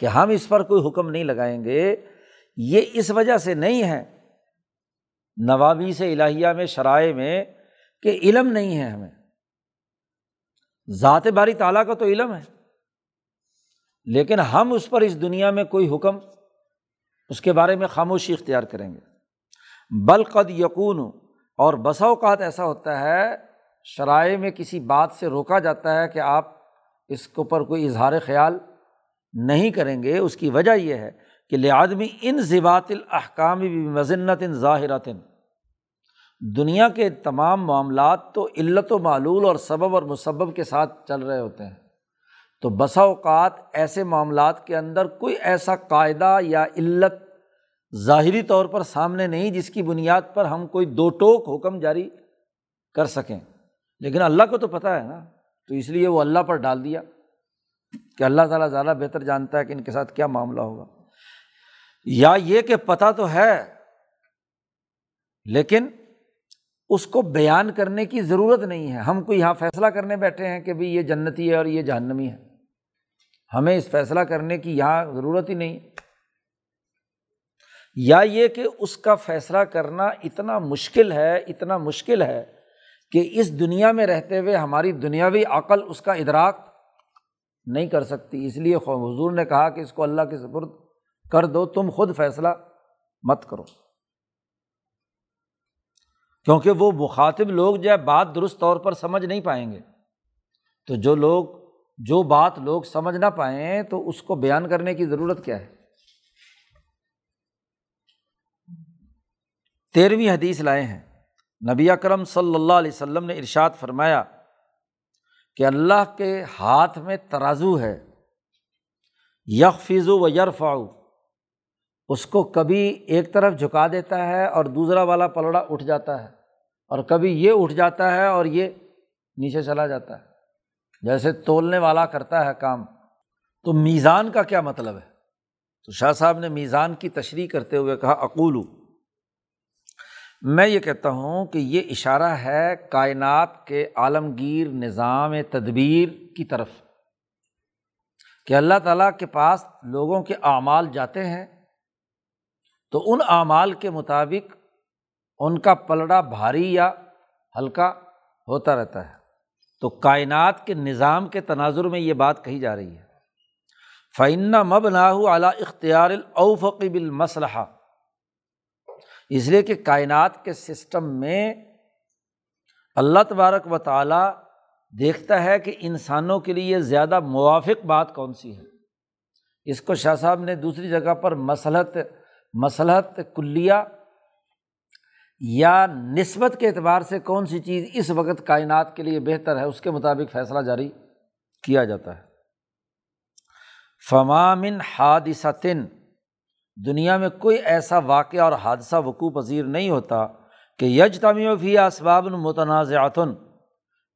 کہ ہم اس پر کوئی حکم نہیں لگائیں گے، یہ اس وجہ سے نہیں ہے نوامی سے الہیہ میں شرائع میں کہ علم نہیں ہے، ہمیں ذات باری تعالیٰ کا تو علم ہے، لیکن ہم اس پر اس دنیا میں کوئی حکم اس کے بارے میں خاموشی اختیار کریں گے۔ بل قد یکون، اور بسا اوقات ایسا ہوتا ہے شرائع میں کسی بات سے روکا جاتا ہے کہ آپ اس کے اوپر کوئی اظہار خیال نہیں کریں گے، اس کی وجہ یہ ہے کہ لعدمی انضباط الاحکام بمظنۃ ظاہرۃ، دنیا کے تمام معاملات تو علت و معلول اور سبب اور مسبب کے ساتھ چل رہے ہوتے ہیں، تو بسا اوقات ایسے معاملات کے اندر کوئی ایسا قاعدہ یا علت ظاہری طور پر سامنے نہیں جس کی بنیاد پر ہم کوئی دو ٹوک حکم جاری کر سکیں، لیکن اللہ کو تو پتہ ہے نا، تو اس لیے وہ اللہ پر ڈال دیا کہ اللہ تعالیٰ زیادہ بہتر جانتا ہے کہ ان کے ساتھ کیا معاملہ ہوگا، یا یہ کہ پتہ تو ہے لیکن اس کو بیان کرنے کی ضرورت نہیں ہے، ہم کو یہاں فیصلہ کرنے بیٹھے ہیں کہ بھئی یہ جنتی ہے اور یہ جہنمی ہے، ہمیں اس فیصلہ کرنے کی یہاں ضرورت ہی نہیں، یا یہ کہ اس کا فیصلہ کرنا اتنا مشکل ہے اتنا مشکل ہے کہ اس دنیا میں رہتے ہوئے ہماری دنیاوی عقل اس کا ادراک نہیں کر سکتی، اس لیے حضور نے کہا کہ اس کو اللہ کے سپرد کر دو، تم خود فیصلہ مت کرو، کیونکہ وہ مخاطب لوگ جو ہے بات درست طور پر سمجھ نہیں پائیں گے، تو جو لوگ جو بات لوگ سمجھ نہ پائیں تو اس کو بیان کرنے کی ضرورت کیا ہے۔ تیرہویں حدیث لائے ہیں، نبی اکرم صلی اللہ علیہ وسلم نے ارشاد فرمایا کہ اللہ کے ہاتھ میں ترازو ہے، یخفض و یرفع، اس کو کبھی ایک طرف جھکا دیتا ہے اور دوسرا والا پلڑا اٹھ جاتا ہے، اور کبھی یہ اٹھ جاتا ہے اور یہ نیچے چلا جاتا ہے، جیسے تولنے والا کرتا ہے کام۔ تو میزان کا کیا مطلب ہے؟ تو شاہ صاحب نے میزان کی تشریح کرتے ہوئے کہا، اقول، میں یہ کہتا ہوں کہ یہ اشارہ ہے کائنات کے عالمگیر نظام تدبیر کی طرف، کہ اللہ تعالیٰ کے پاس لوگوں کے اعمال جاتے ہیں تو ان اعمال کے مطابق ان کا پلڑا بھاری یا ہلکا ہوتا رہتا ہے۔ تو کائنات کے نظام کے تناظر میں یہ بات کہی جا رہی ہے، فَإِنَّ مَبْنَاهُ عَلَىٰ اِخْتِيَارِ الْأَوْفَقِ بِالْمَصْلَحَةِ، اس لیے کہ کائنات کے سسٹم میں اللہ تبارک و تعالیٰ دیکھتا ہے کہ انسانوں کے لیے زیادہ موافق بات کون سی ہے۔ اس کو شاہ صاحب نے دوسری جگہ پر مصلحت مصلحت کلیہ یا نسبت کے اعتبار سے کون سی چیز اس وقت کائنات کے لیے بہتر ہے، اس کے مطابق فیصلہ جاری کیا جاتا ہے۔ فما من حادثۃٍ، دنیا میں کوئی ایسا واقعہ اور حادثہ وقوع پذیر نہیں ہوتا کہ یجتمع فیہ اسباب متنازعۃ،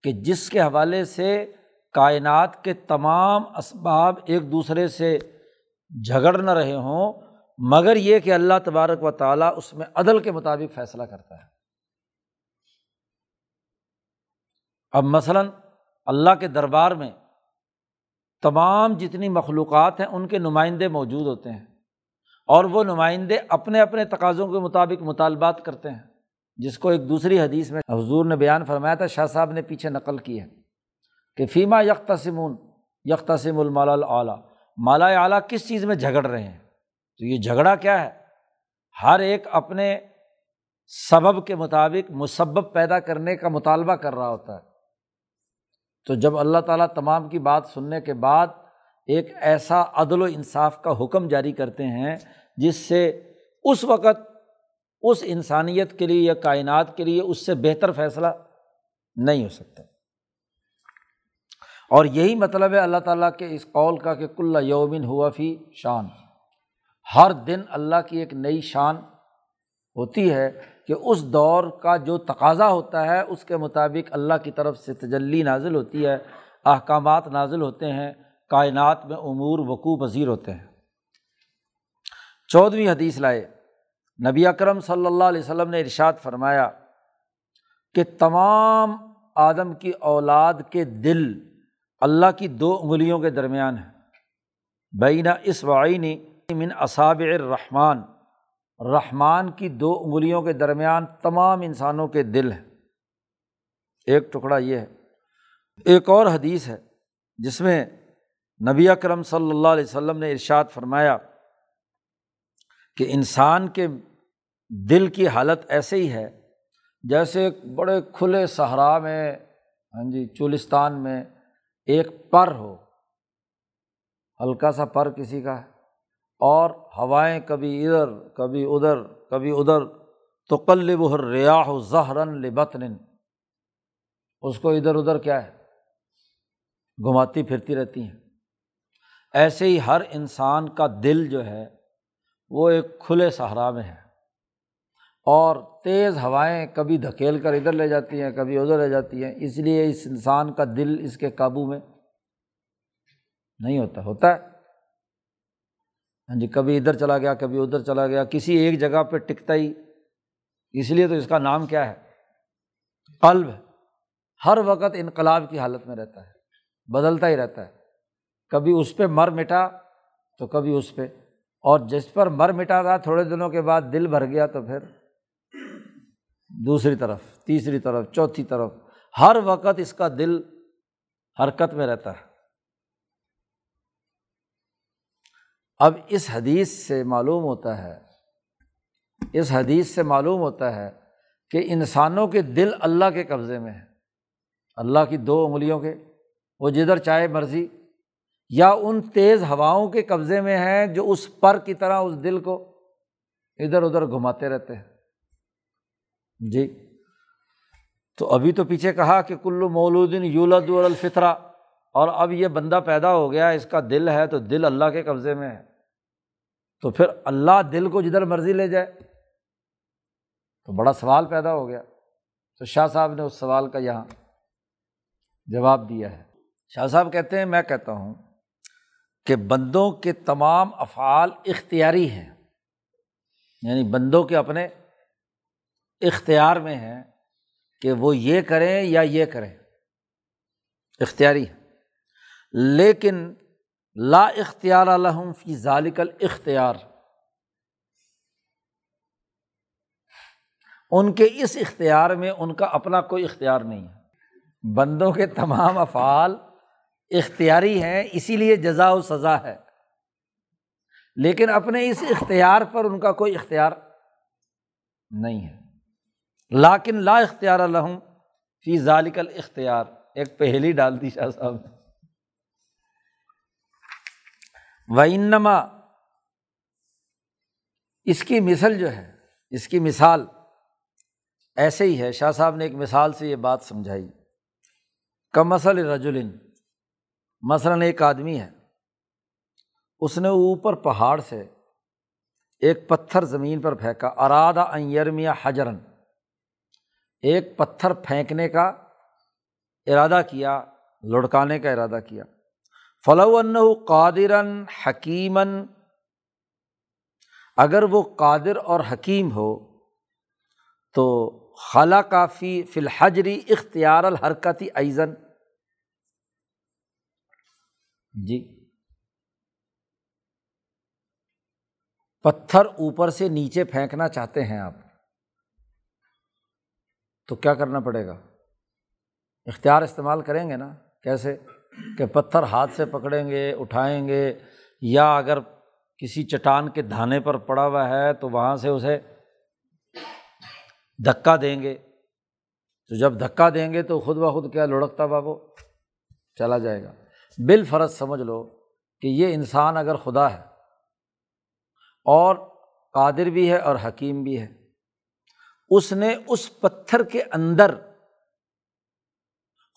کہ جس کے حوالے سے کائنات کے تمام اسباب ایک دوسرے سے جھگڑ نہ رہے ہوں، مگر یہ کہ اللہ تبارک و تعالیٰ اس میں عدل کے مطابق فیصلہ کرتا ہے۔ اب مثلاً اللہ کے دربار میں تمام جتنی مخلوقات ہیں ان کے نمائندے موجود ہوتے ہیں، اور وہ نمائندے اپنے اپنے تقاضوں کے مطابق مطالبات کرتے ہیں، جس کو ایک دوسری حدیث میں حضور نے بیان فرمایا تھا، شاہ صاحب نے پیچھے نقل کی ہے کہ فیما یختصمون یختصم المالا الاعلیٰ، مالا اعلیٰ کس چیز میں جھگڑ رہے ہیں۔ تو یہ جھگڑا کیا ہے؟ ہر ایک اپنے سبب کے مطابق مسبب پیدا کرنے کا مطالبہ کر رہا ہوتا ہے۔ تو جب اللہ تعالیٰ تمام کی بات سننے کے بعد ایک ایسا عدل و انصاف کا حکم جاری کرتے ہیں جس سے اس وقت اس انسانیت کے لیے یا کائنات کے لیے اس سے بہتر فیصلہ نہیں ہو سکتا، اور یہی مطلب ہے اللہ تعالیٰ کے اس قول کا کہ کل یومن ہوا فی شان، ہر دن اللہ کی ایک نئی شان ہوتی ہے کہ اس دور کا جو تقاضا ہوتا ہے اس کے مطابق اللہ کی طرف سے تجلی نازل ہوتی ہے، احکامات نازل ہوتے ہیں، کائنات میں امور وقوع پذیر ہوتے ہیں۔ چودھویں حدیث لائے، نبی اکرم صلی اللہ علیہ وسلم نے ارشاد فرمایا کہ تمام آدم کی اولاد کے دل اللہ کی دو انگلیوں کے درمیان ہیں، بین اصبعین من اصابع الرحمن، رحمان کی دو انگلیوں کے درمیان تمام انسانوں کے دل ہیں، ایک ٹکڑا یہ ہے۔ ایک اور حدیث ہے جس میں نبی اکرم صلی اللہ علیہ وسلم نے ارشاد فرمایا کہ انسان کے دل کی حالت ایسے ہی ہے جیسے ایک بڑے کھلے صحرا میں، ہاں جی، چولستان میں ایک پر ہو، ہلکا سا پر کسی کا ہے، اور ہوائیں کبھی ادھر کبھی ادھر کبھی ادھر، تقلبہ الریاح ظہرا لبطن، اس کو ادھر ادھر کیا ہے گھماتی پھرتی رہتی ہیں۔ ایسے ہی ہر انسان کا دل جو ہے وہ ایک کھلے صحرا میں ہے، اور تیز ہوائیں کبھی دھکیل کر ادھر لے جاتی ہیں کبھی ادھر لے جاتی ہیں، اس لیے اس انسان کا دل اس کے قابو میں نہیں ہوتا ہوتا ہے ہاں جی، کبھی ادھر چلا گیا کبھی ادھر چلا گیا، کسی ایک جگہ پہ ٹکتا ہی، اس لیے تو اس کا نام کیا ہے، قلب ہے، ہر وقت انقلاب کی حالت میں رہتا ہے، بدلتا ہی رہتا ہے، کبھی اس پہ مر مٹا تو کبھی اس پہ، اور جس پر مر مٹا تھا تھوڑے دنوں کے بعد دل بھر گیا تو پھر دوسری طرف، تیسری طرف، چوتھی طرف، ہر وقت اس کا دل حرکت میں رہتا ہے۔ اب اس حدیث سے معلوم ہوتا ہے اس حدیث سے معلوم ہوتا ہے کہ انسانوں کے دل اللہ کے قبضے میں ہے، اللہ کی دو انگلیوں کے، وہ جدھر چاہے مرضی، یا ان تیز ہواؤں کے قبضے میں ہیں جو اس پر کی طرح اس دل کو ادھر ادھر گھماتے رہتے ہیں۔ جی تو ابھی تو پیچھے کہا کہ کل مولود یولد علی الفطرہ، اور اب یہ بندہ پیدا ہو گیا، اس کا دل ہے تو دل اللہ کے قبضے میں ہے، تو پھر اللہ دل کو جدھر مرضی لے جائے، تو بڑا سوال پیدا ہو گیا۔ تو شاہ صاحب نے اس سوال کا یہاں جواب دیا ہے۔ شاہ صاحب کہتے ہیں، میں کہتا ہوں کہ بندوں کے تمام افعال اختیاری ہیں، یعنی بندوں کے اپنے اختیار میں ہیں کہ وہ یہ کریں یا یہ کریں، اختیاری ہے، لیکن لا اختیار لہم فی ذالک الاختیار، ان کے اس اختیار میں ان کا اپنا کوئی اختیار نہیں ہے۔ بندوں کے تمام افعال اختیاری ہیں، اسی لیے جزا و سزا ہے، لیکن اپنے اس اختیار پر ان کا کوئی اختیار نہیں ہے۔ لیکن لا اختیار لہم فی ذالک الاختیار، ایک پہیلی ڈال دی شاہ صاحب نے۔ وَإِنَّمَا، اس کی مثل جو ہے، اس کی مثال ایسے ہی ہے، شاہ صاحب نے ایک مثال سے یہ بات سمجھائی۔ کَمَثَلِ رَجُلٍ، مثلاً ایک آدمی ہے، اس نے اوپر پہاڑ سے ایک پتھر زمین پر پھینکا، اراد ان یرمی حجرن، ایک پتھر پھینکنے کا ارادہ کیا، لڑکانے کا ارادہ کیا۔ فَلَوْ أَنَّهُ قَادِرًا حَكِيمًا، اگر وہ قادر اور حکیم ہو تو خلق فی فی الحجر اختیار الحرکت ایضاً، جی پتھر اوپر سے نیچے پھینکنا چاہتے ہیں آپ تو کیا کرنا پڑے گا؟ اختیار استعمال کریں گے نا، کیسے کہ پتھر ہاتھ سے پکڑیں گے، اٹھائیں گے، یا اگر کسی چٹان کے دھانے پر پڑا ہوا ہے تو وہاں سے اسے دھکا دیں گے، تو جب دھکا دیں گے تو خود بخود کیا لڑکتا ہوا وہ چلا جائے گا۔ بالفرض سمجھ لو کہ یہ انسان اگر خدا ہے اور قادر بھی ہے اور حکیم بھی ہے، اس نے اس پتھر کے اندر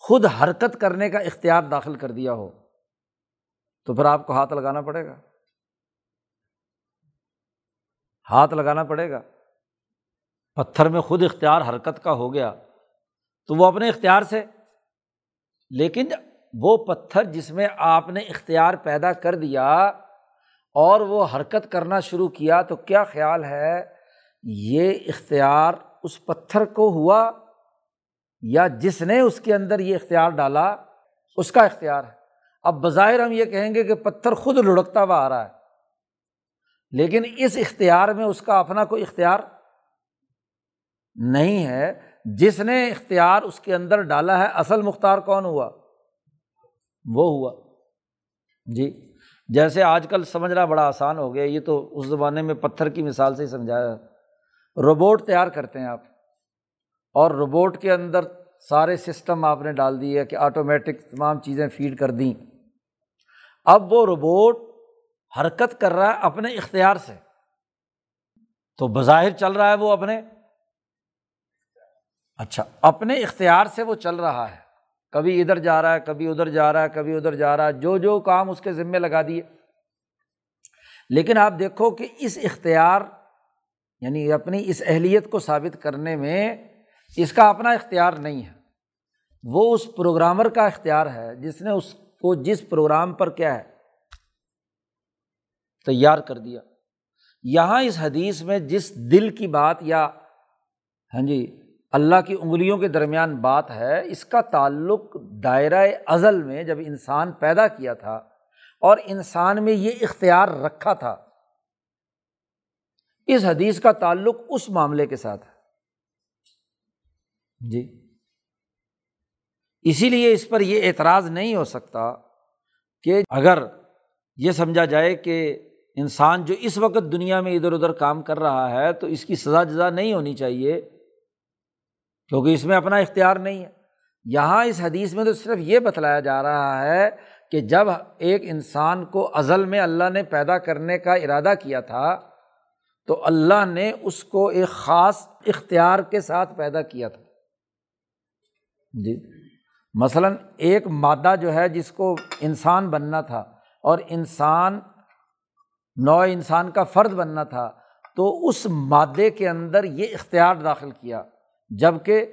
خود حرکت کرنے کا اختیار داخل کر دیا ہو تو پھر آپ کو ہاتھ لگانا پڑے گا، ہاتھ لگانا پڑے گا۔ پتھر میں خود اختیار حرکت کا ہو گیا تو وہ اپنے اختیار سے، لیکن وہ پتھر جس میں آپ نے اختیار پیدا کر دیا اور وہ حرکت کرنا شروع کیا تو کیا خیال ہے، یہ اختیار اس پتھر کو ہوا یا جس نے اس کے اندر یہ اختیار ڈالا اس کا اختیار ہے؟ اب بظاہر ہم یہ کہیں گے کہ پتھر خود لڑکتا ہوا آ رہا ہے، لیکن اس اختیار میں اس کا اپنا کوئی اختیار نہیں ہے، جس نے اختیار اس کے اندر ڈالا ہے، اصل مختار کون ہوا؟ وہ ہوا۔ جی جیسے آج کل سمجھنا بڑا آسان ہو گیا، یہ تو اس زمانے میں پتھر کی مثال سے ہی سمجھایا۔ روبوٹ تیار کرتے ہیں آپ اور روبوٹ کے اندر سارے سسٹم آپ نے ڈال دیے کہ آٹومیٹک تمام چیزیں فیڈ کر دیں، اب وہ روبوٹ حرکت کر رہا ہے اپنے اختیار سے، تو بظاہر چل رہا ہے وہ اپنے، اچھا اپنے اختیار سے وہ چل رہا ہے، کبھی ادھر جا رہا ہے، کبھی ادھر جا رہا ہے، کبھی ادھر جا رہا ہے، جو جو کام اس کے ذمے لگا دیے، لیکن آپ دیکھو کہ اس اختیار یعنی اپنی اس اہلیت کو ثابت کرنے میں اس کا اپنا اختیار نہیں ہے، وہ اس پروگرامر کا اختیار ہے جس نے اس کو جس پروگرام پر کیا ہے تیار کر دیا۔ یہاں اس حدیث میں جس دل کی بات یا ہاں جی اللہ کی انگلیوں کے درمیان بات ہے، اس کا تعلق دائرہ ازل میں جب انسان پیدا کیا تھا اور انسان میں یہ اختیار رکھا تھا، اس حدیث کا تعلق اس معاملے کے ساتھ ہے۔ جی اسی لیے اس پر یہ اعتراض نہیں ہو سکتا کہ اگر یہ سمجھا جائے کہ انسان جو اس وقت دنیا میں ادھر ادھر کام کر رہا ہے تو اس کی سزا جزا نہیں ہونی چاہیے کیونکہ اس میں اپنا اختیار نہیں ہے۔ یہاں اس حدیث میں تو صرف یہ بتلایا جا رہا ہے کہ جب ایک انسان کو ازل میں اللہ نے پیدا کرنے کا ارادہ کیا تھا تو اللہ نے اس کو ایک خاص اختیار کے ساتھ پیدا کیا تھا۔ جی مثلاً ایک مادہ جو ہے جس کو انسان بننا تھا اور انسان نوع انسان کا فرد بننا تھا تو اس مادے کے اندر یہ اختیار داخل کیا، جبکہ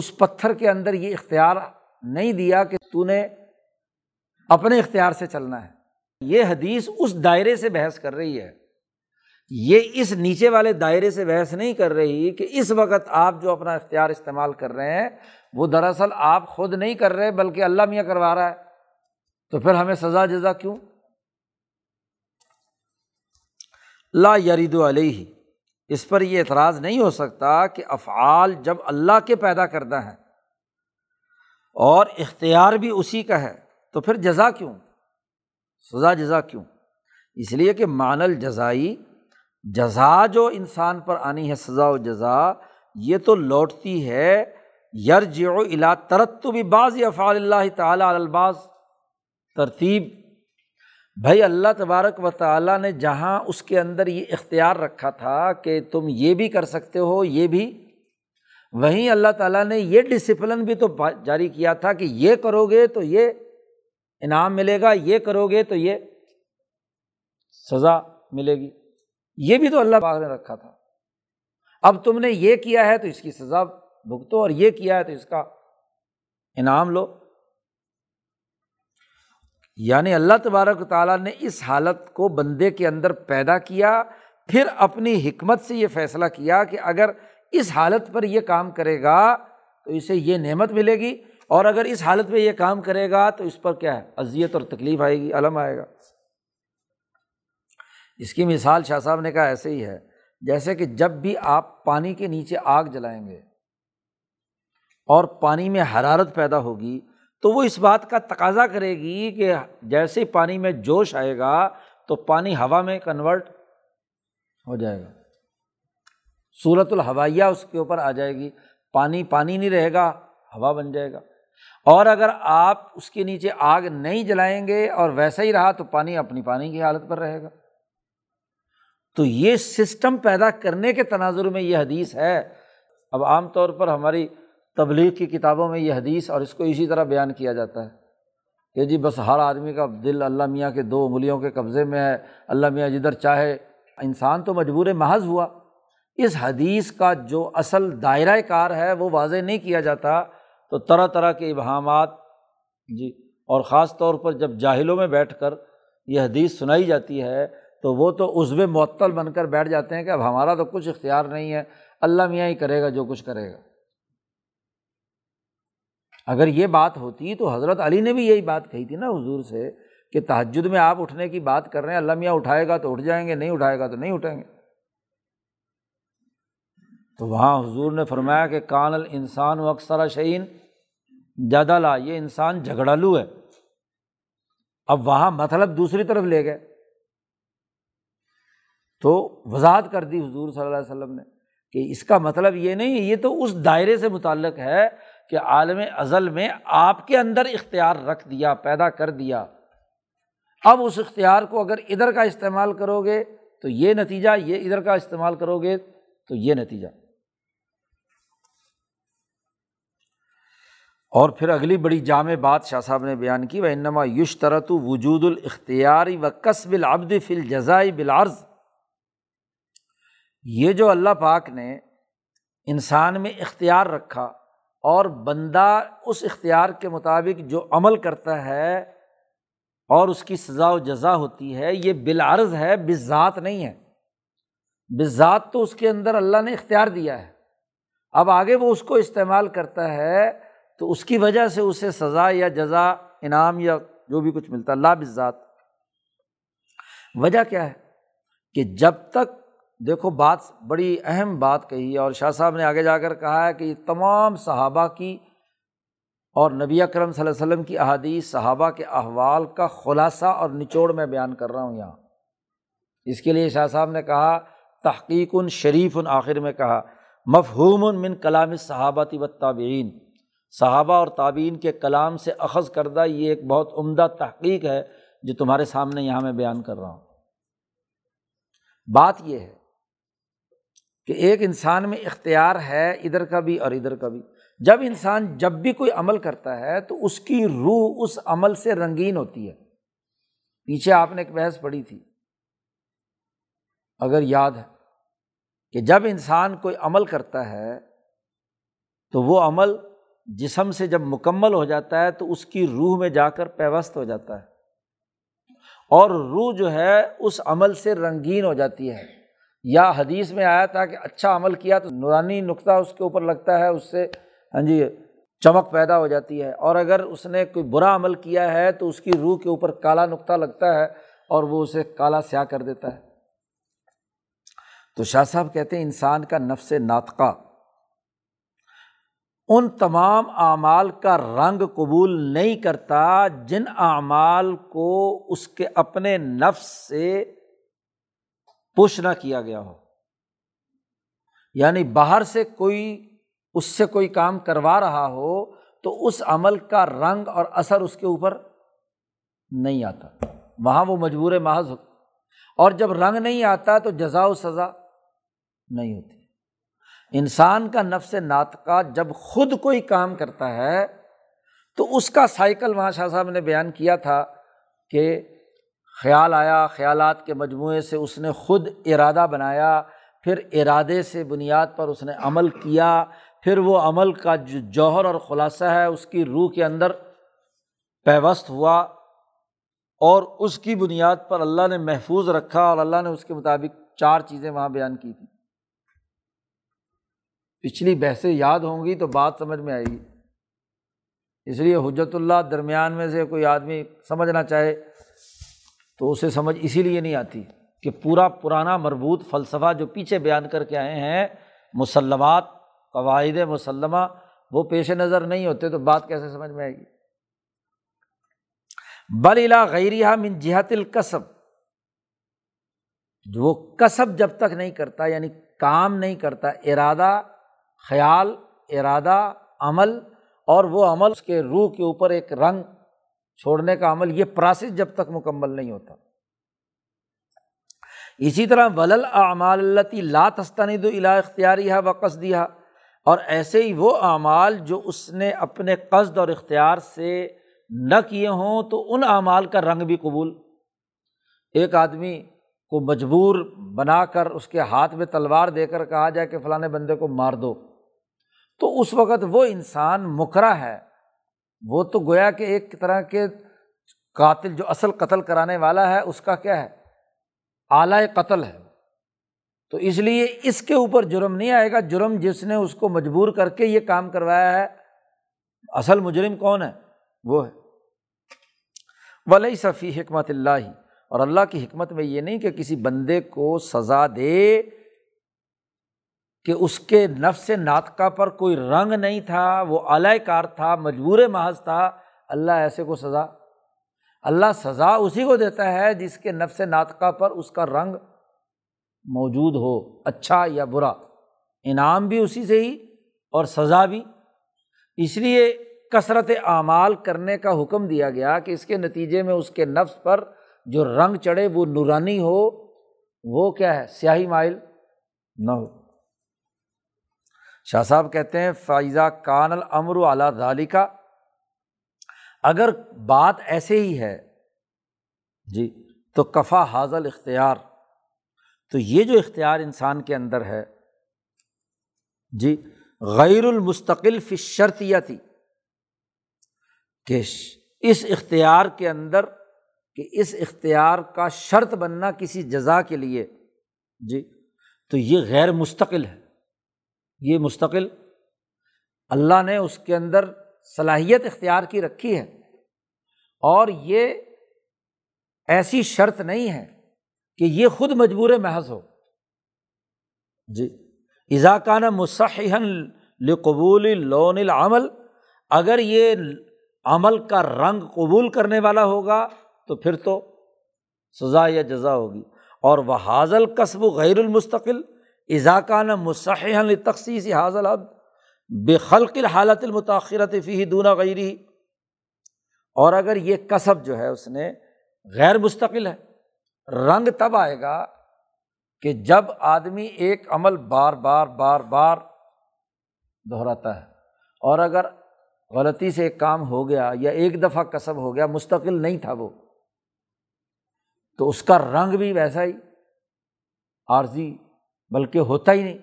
اس پتھر کے اندر یہ اختیار نہیں دیا کہ تو نے اپنے اختیار سے چلنا ہے۔ یہ حدیث اس دائرے سے بحث کر رہی ہے، یہ اس نیچے والے دائرے سے بحث نہیں کر رہی کہ اس وقت آپ جو اپنا اختیار استعمال کر رہے ہیں وہ دراصل آپ خود نہیں کر رہے بلکہ اللہ میاں کروا رہا ہے، تو پھر ہمیں سزا جزا کیوں؟ لا یرد علیہ، اس پر یہ اعتراض نہیں ہو سکتا کہ افعال جب اللہ کے پیدا کردہ ہیں اور اختیار بھی اسی کا ہے تو پھر جزا کیوں، سزا جزا کیوں؟ اس لیے کہ معنی الجزائی، جزا جو انسان پر آنی ہے، سزا و جزا، یہ تو لوٹتی ہے یرجع الی ترتب بعض افعال اللہ تعالی علی البعض، ترتیب۔ بھائی اللہ تبارک و تعالیٰ نے جہاں اس کے اندر یہ اختیار رکھا تھا کہ تم یہ بھی کر سکتے ہو یہ بھی، وہیں اللہ تعالیٰ نے یہ ڈسپلن بھی تو جاری کیا تھا کہ یہ کرو گے تو یہ انعام ملے گا، یہ کرو گے تو یہ سزا ملے گی، یہ بھی تو اللہ پاک نے رکھا تھا۔ اب تم نے یہ کیا ہے تو اس کی سزا بھگتو اور یہ کیا ہے تو اس کا انعام لو۔ یعنی اللہ تبارک و تعالیٰ نے اس حالت کو بندے کے اندر پیدا کیا، پھر اپنی حکمت سے یہ فیصلہ کیا کہ اگر اس حالت پر یہ کام کرے گا تو اسے یہ نعمت ملے گی، اور اگر اس حالت پہ یہ کام کرے گا تو اس پر کیا ہے، اذیت اور تکلیف آئے گی، الم آئے گا۔ اس کی مثال شاہ صاحب نے کہا ایسے ہی ہے جیسے کہ جب بھی آپ پانی کے نیچے آگ جلائیں گے اور پانی میں حرارت پیدا ہوگی تو وہ اس بات کا تقاضا کرے گی کہ جیسے ہی پانی میں جوش آئے گا تو پانی ہوا میں کنورٹ ہو جائے گا، صورت الہوائیہ اس کے اوپر آ جائے گی، پانی پانی نہیں رہے گا، ہوا بن جائے گا۔ اور اگر آپ اس کے نیچے آگ نہیں جلائیں گے اور ویسا ہی رہا تو پانی اپنی پانی کی حالت پر رہے گا۔ تو یہ سسٹم پیدا کرنے کے تناظر میں یہ حدیث ہے۔ اب عام طور پر ہماری تبلیغ کی کتابوں میں یہ حدیث اور اس کو اسی طرح بیان کیا جاتا ہے کہ جی بس ہر آدمی کا دل اللہ میاں کے دو انگلیوں کے قبضے میں ہے، اللہ میاں جدھر چاہے، انسان تو مجبور محض ہوا۔ اس حدیث کا جو اصل دائرہ کار ہے وہ واضح نہیں کیا جاتا تو طرح طرح کے ابہامات، جی اور خاص طور پر جب جاہلوں میں بیٹھ کر یہ حدیث سنائی جاتی ہے تو وہ تو عضو معطل بن کر بیٹھ جاتے ہیں کہ اب ہمارا تو کچھ اختیار نہیں ہے، اللہ میاں ہی کرے گا جو کچھ کرے گا۔ اگر یہ بات ہوتی تو حضرت علی نے بھی یہی بات کہی تھی نا حضور سے کہ تہجد میں آپ اٹھنے کی بات کر رہے ہیں، اللہ میاں اٹھائے گا تو اٹھ جائیں گے، نہیں اٹھائے گا تو نہیں اٹھیں گے۔ تو وہاں حضور نے فرمایا کہ کان الانسان اکثر شیء جدلا، یہ انسان جھگڑالو ہے۔ اب وہاں مطلب دوسری طرف لے گئے تو وضاحت کر دی حضور صلی اللہ علیہ وسلم نے کہ اس کا مطلب یہ نہیں، یہ تو اس دائرے سے متعلق ہے کہ عالم ازل میں آپ کے اندر اختیار رکھ دیا، پیدا کر دیا، اب اس اختیار کو اگر ادھر کا استعمال کرو گے تو یہ نتیجہ، یہ ادھر کا استعمال کرو گے تو یہ نتیجہ۔ اور پھر اگلی بڑی جامع بات شاہ صاحب نے بیان کی، وَإِنَّمَا يُشْتَرَطُ وُجُودُ الْاِخْتِيَارِ وَقَسْبِ الْعَبْدِ فِي الْجَزَاءِ بِالْعَرْضِ۔ یہ جو اللہ پاک نے انسان میں اختیار رکھا اور بندہ اس اختیار کے مطابق جو عمل کرتا ہے اور اس کی سزا و جزا ہوتی ہے، یہ بالعرض ہے، بالذات نہیں ہے۔ بالذات تو اس کے اندر اللہ نے اختیار دیا ہے، اب آگے وہ اس کو استعمال کرتا ہے تو اس کی وجہ سے اسے سزا یا جزا، انعام یا جو بھی کچھ ملتا ہے، لا بالذات۔ وجہ کیا ہے کہ جب تک، دیکھو بات بڑی اہم بات کہی ہے اور شاہ صاحب نے آگے جا کر کہا ہے کہ یہ تمام صحابہ کی اور نبی اکرم صلی اللہ علیہ وسلم کی احادیث، صحابہ کے احوال کا خلاصہ اور نچوڑ میں بیان کر رہا ہوں یہاں، اس کے لیے شاہ صاحب نے کہا تحقیق شریف، آخر میں کہا مفہوم من کلام الصحابۃ والتابعین، صحابہ اور تابعین کے کلام سے اخذ کردہ یہ ایک بہت عمدہ تحقیق ہے جو تمہارے سامنے یہاں میں بیان کر رہا ہوں۔ بات یہ ہے کہ ایک انسان میں اختیار ہے ادھر کا بھی اور ادھر کا بھی۔ جب انسان جب بھی کوئی عمل کرتا ہے تو اس کی روح اس عمل سے رنگین ہوتی ہے۔ پیچھے آپ نے ایک بحث پڑھی تھی اگر یاد ہے کہ جب انسان کوئی عمل کرتا ہے تو وہ عمل جسم سے جب مکمل ہو جاتا ہے تو اس کی روح میں جا کر پیوست ہو جاتا ہے، اور روح جو ہے اس عمل سے رنگین ہو جاتی ہے۔ یا حدیث میں آیا تھا کہ اچھا عمل کیا تو نورانی نقطہ اس کے اوپر لگتا ہے، اس سے ہاں جی چمک پیدا ہو جاتی ہے، اور اگر اس نے کوئی برا عمل کیا ہے تو اس کی روح کے اوپر کالا نقطہ لگتا ہے اور وہ اسے کالا سیاہ کر دیتا ہے۔ تو شاہ صاحب کہتے ہیں انسان کا نفس ناطقہ ان تمام اعمال کا رنگ قبول نہیں کرتا جن اعمال کو اس کے اپنے نفس سے پش نہ کیا گیا ہو، یعنی باہر سے کوئی اس سے کوئی کام کروا رہا ہو تو اس عمل کا رنگ اور اثر اس کے اوپر نہیں آتا، وہاں وہ مجبور محض ہوتا، اور جب رنگ نہیں آتا تو جزا و سزا نہیں ہوتی۔ انسان کا نفس ناطقہ جب خود کوئی کام کرتا ہے تو اس کا سائیکل وہاں شاہ صاحب نے بیان کیا تھا کہ خیال آیا، خیالات کے مجموعے سے اس نے خود ارادہ بنایا، پھر ارادے سے بنیاد پر اس نے عمل کیا، پھر وہ عمل کا جو جوہر اور خلاصہ ہے اس کی روح کے اندر پیوست ہوا، اور اس کی بنیاد پر اللہ نے محفوظ رکھا، اور اللہ نے اس کے مطابق چار چیزیں وہاں بیان کی تھیں۔ پچھلی بحثیں یاد ہوں گی تو بات سمجھ میں آئے گی، اس لیے حجت اللہ درمیان میں سے کوئی آدمی سمجھنا چاہے تو اسے سمجھ اسی لیے نہیں آتی کہ پورا پرانا مربوط فلسفہ جو پیچھے بیان کر کے آئے ہیں، مسلمات، قواعد مسلمہ، وہ پیش نظر نہیں ہوتے تو بات کیسے سمجھ میں آئے گی۔ بل الی غیرہا من جہت الکسب، جو وہ کسب جب تک نہیں کرتا، یعنی کام نہیں کرتا، ارادہ، خیال، ارادہ، عمل، اور وہ عمل اس کے روح کے اوپر ایک رنگ چھوڑنے کا عمل، یہ پروسیس جب تک مکمل نہیں ہوتا۔ اسی طرح ولل اعمال التی لا تستند الی اختیارہا وقصدہا، اور ایسے ہی وہ اعمال جو اس نے اپنے قصد اور اختیار سے نہ کیے ہوں تو ان اعمال کا رنگ بھی قبول۔ ایک آدمی کو مجبور بنا کر اس کے ہاتھ میں تلوار دے کر کہا جائے کہ فلانے بندے کو مار دو، تو اس وقت وہ انسان مکرہ ہے، وہ تو گویا کہ ایک طرح کے قاتل، جو اصل قتل کرانے والا ہے، اس کا کیا ہے، آلہ قتل ہے، تو اس لیے اس کے اوپر جرم نہیں آئے گا۔ جرم جس نے اس کو مجبور کر کے یہ کام کروایا ہے، اصل مجرم کون ہے، وہ ہے۔ وَلَيْسَ فِي حِکْمَتِ اللّٰہِ، اور اللہ کی حکمت میں یہ نہیں کہ کسی بندے کو سزا دے کہ اس کے نفس ناطقہ پر کوئی رنگ نہیں تھا، وہ اعلی کار تھا، مجبور محض تھا۔ اللہ ایسے کو سزا، اللہ سزا اسی کو دیتا ہے جس کے نفس ناطقہ پر اس کا رنگ موجود ہو، اچھا یا برا، انعام بھی اسی سے ہی اور سزا بھی۔ اس لیے کثرت اعمال کرنے کا حکم دیا گیا کہ اس کے نتیجے میں اس کے نفس پر جو رنگ چڑھے وہ نورانی ہو، وہ کیا ہے، سیاہی مائل نہ ہو۔ شاہ صاحب کہتے ہیں فَإِذَا كَانَ الْأَمْرُ عَلَىٰ ذَلِكَ، اگر بات ایسے ہی ہے جی تو کفا هذا الاختیار، تو یہ جو اختیار انسان کے اندر ہے جی غیر المستقل فی الشرطیتی، کہ اس اختیار کے اندر کہ اس اختیار کا شرط بننا کسی جزا کے لیے جی، تو یہ غیر مستقل ہے، یہ مستقل اللہ نے اس کے اندر صلاحیت اختیار کی رکھی ہے، اور یہ ایسی شرط نہیں ہے کہ یہ خود مجبور محض ہو جی۔ اذا کان مصححا لقبول لون العمل، اگر یہ عمل کا رنگ قبول کرنے والا ہوگا تو پھر تو سزا یا جزا ہوگی، اور وہ حاضل قصب غیر المستقل اذا کان مصححا لتخصیص هذا العبد بخلق الحالت المتاخرۃ فیہ دون غیرہ، اور اگر یہ کسب جو ہے اس نے غیر مستقل ہے، رنگ تب آئے گا کہ جب آدمی ایک عمل بار بار بار بار دہراتا ہے، اور اگر غلطی سے ایک کام ہو گیا یا ایک دفعہ کسب ہو گیا، مستقل نہیں تھا وہ، تو اس کا رنگ بھی ویسا ہی عارضی بلکہ ہوتا ہی نہیں۔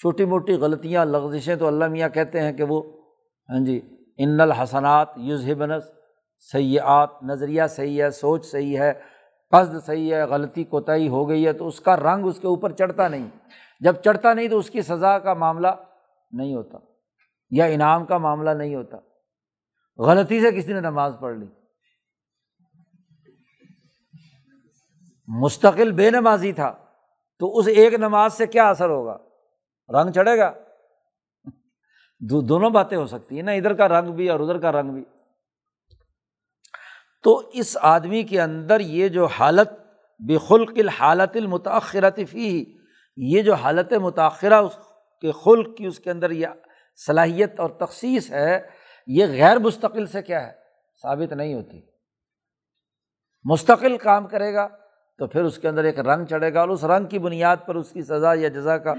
چھوٹی موٹی غلطیاں لغزشیں تو اللہ میاں کہتے ہیں کہ وہ ہاں جی ان الحسنات یذھبن السیئات، نظریہ صحیح ہے، سوچ صحیح ہے، قصد صحیح ہے، غلطی کوتاہی ہو گئی ہے تو اس کا رنگ اس کے اوپر چڑھتا نہیں، جب چڑھتا نہیں تو اس کی سزا کا معاملہ نہیں ہوتا یا انعام کا معاملہ نہیں ہوتا۔ غلطی سے کسی نے نماز پڑھ لی، مستقل بے نمازی تھا تو اس ایک نماز سے کیا اثر ہوگا؟ رنگ چڑھے گا۔ دو دونوں باتیں ہو سکتی ہیں نا، ادھر کا رنگ بھی اور ادھر کا رنگ بھی۔ تو اس آدمی کے اندر یہ جو حالت بخلق الحالت المتاخرۃ فیہ، یہ جو حالت متاخرہ اس کے خلق کی، اس کے اندر یہ صلاحیت اور تخصیص ہے، یہ غیر مستقل سے کیا ہے ثابت نہیں ہوتی۔ مستقل کام کرے گا تو پھر اس کے اندر ایک رنگ چڑھے گا اور اس رنگ کی بنیاد پر اس کی سزا یا جزا کا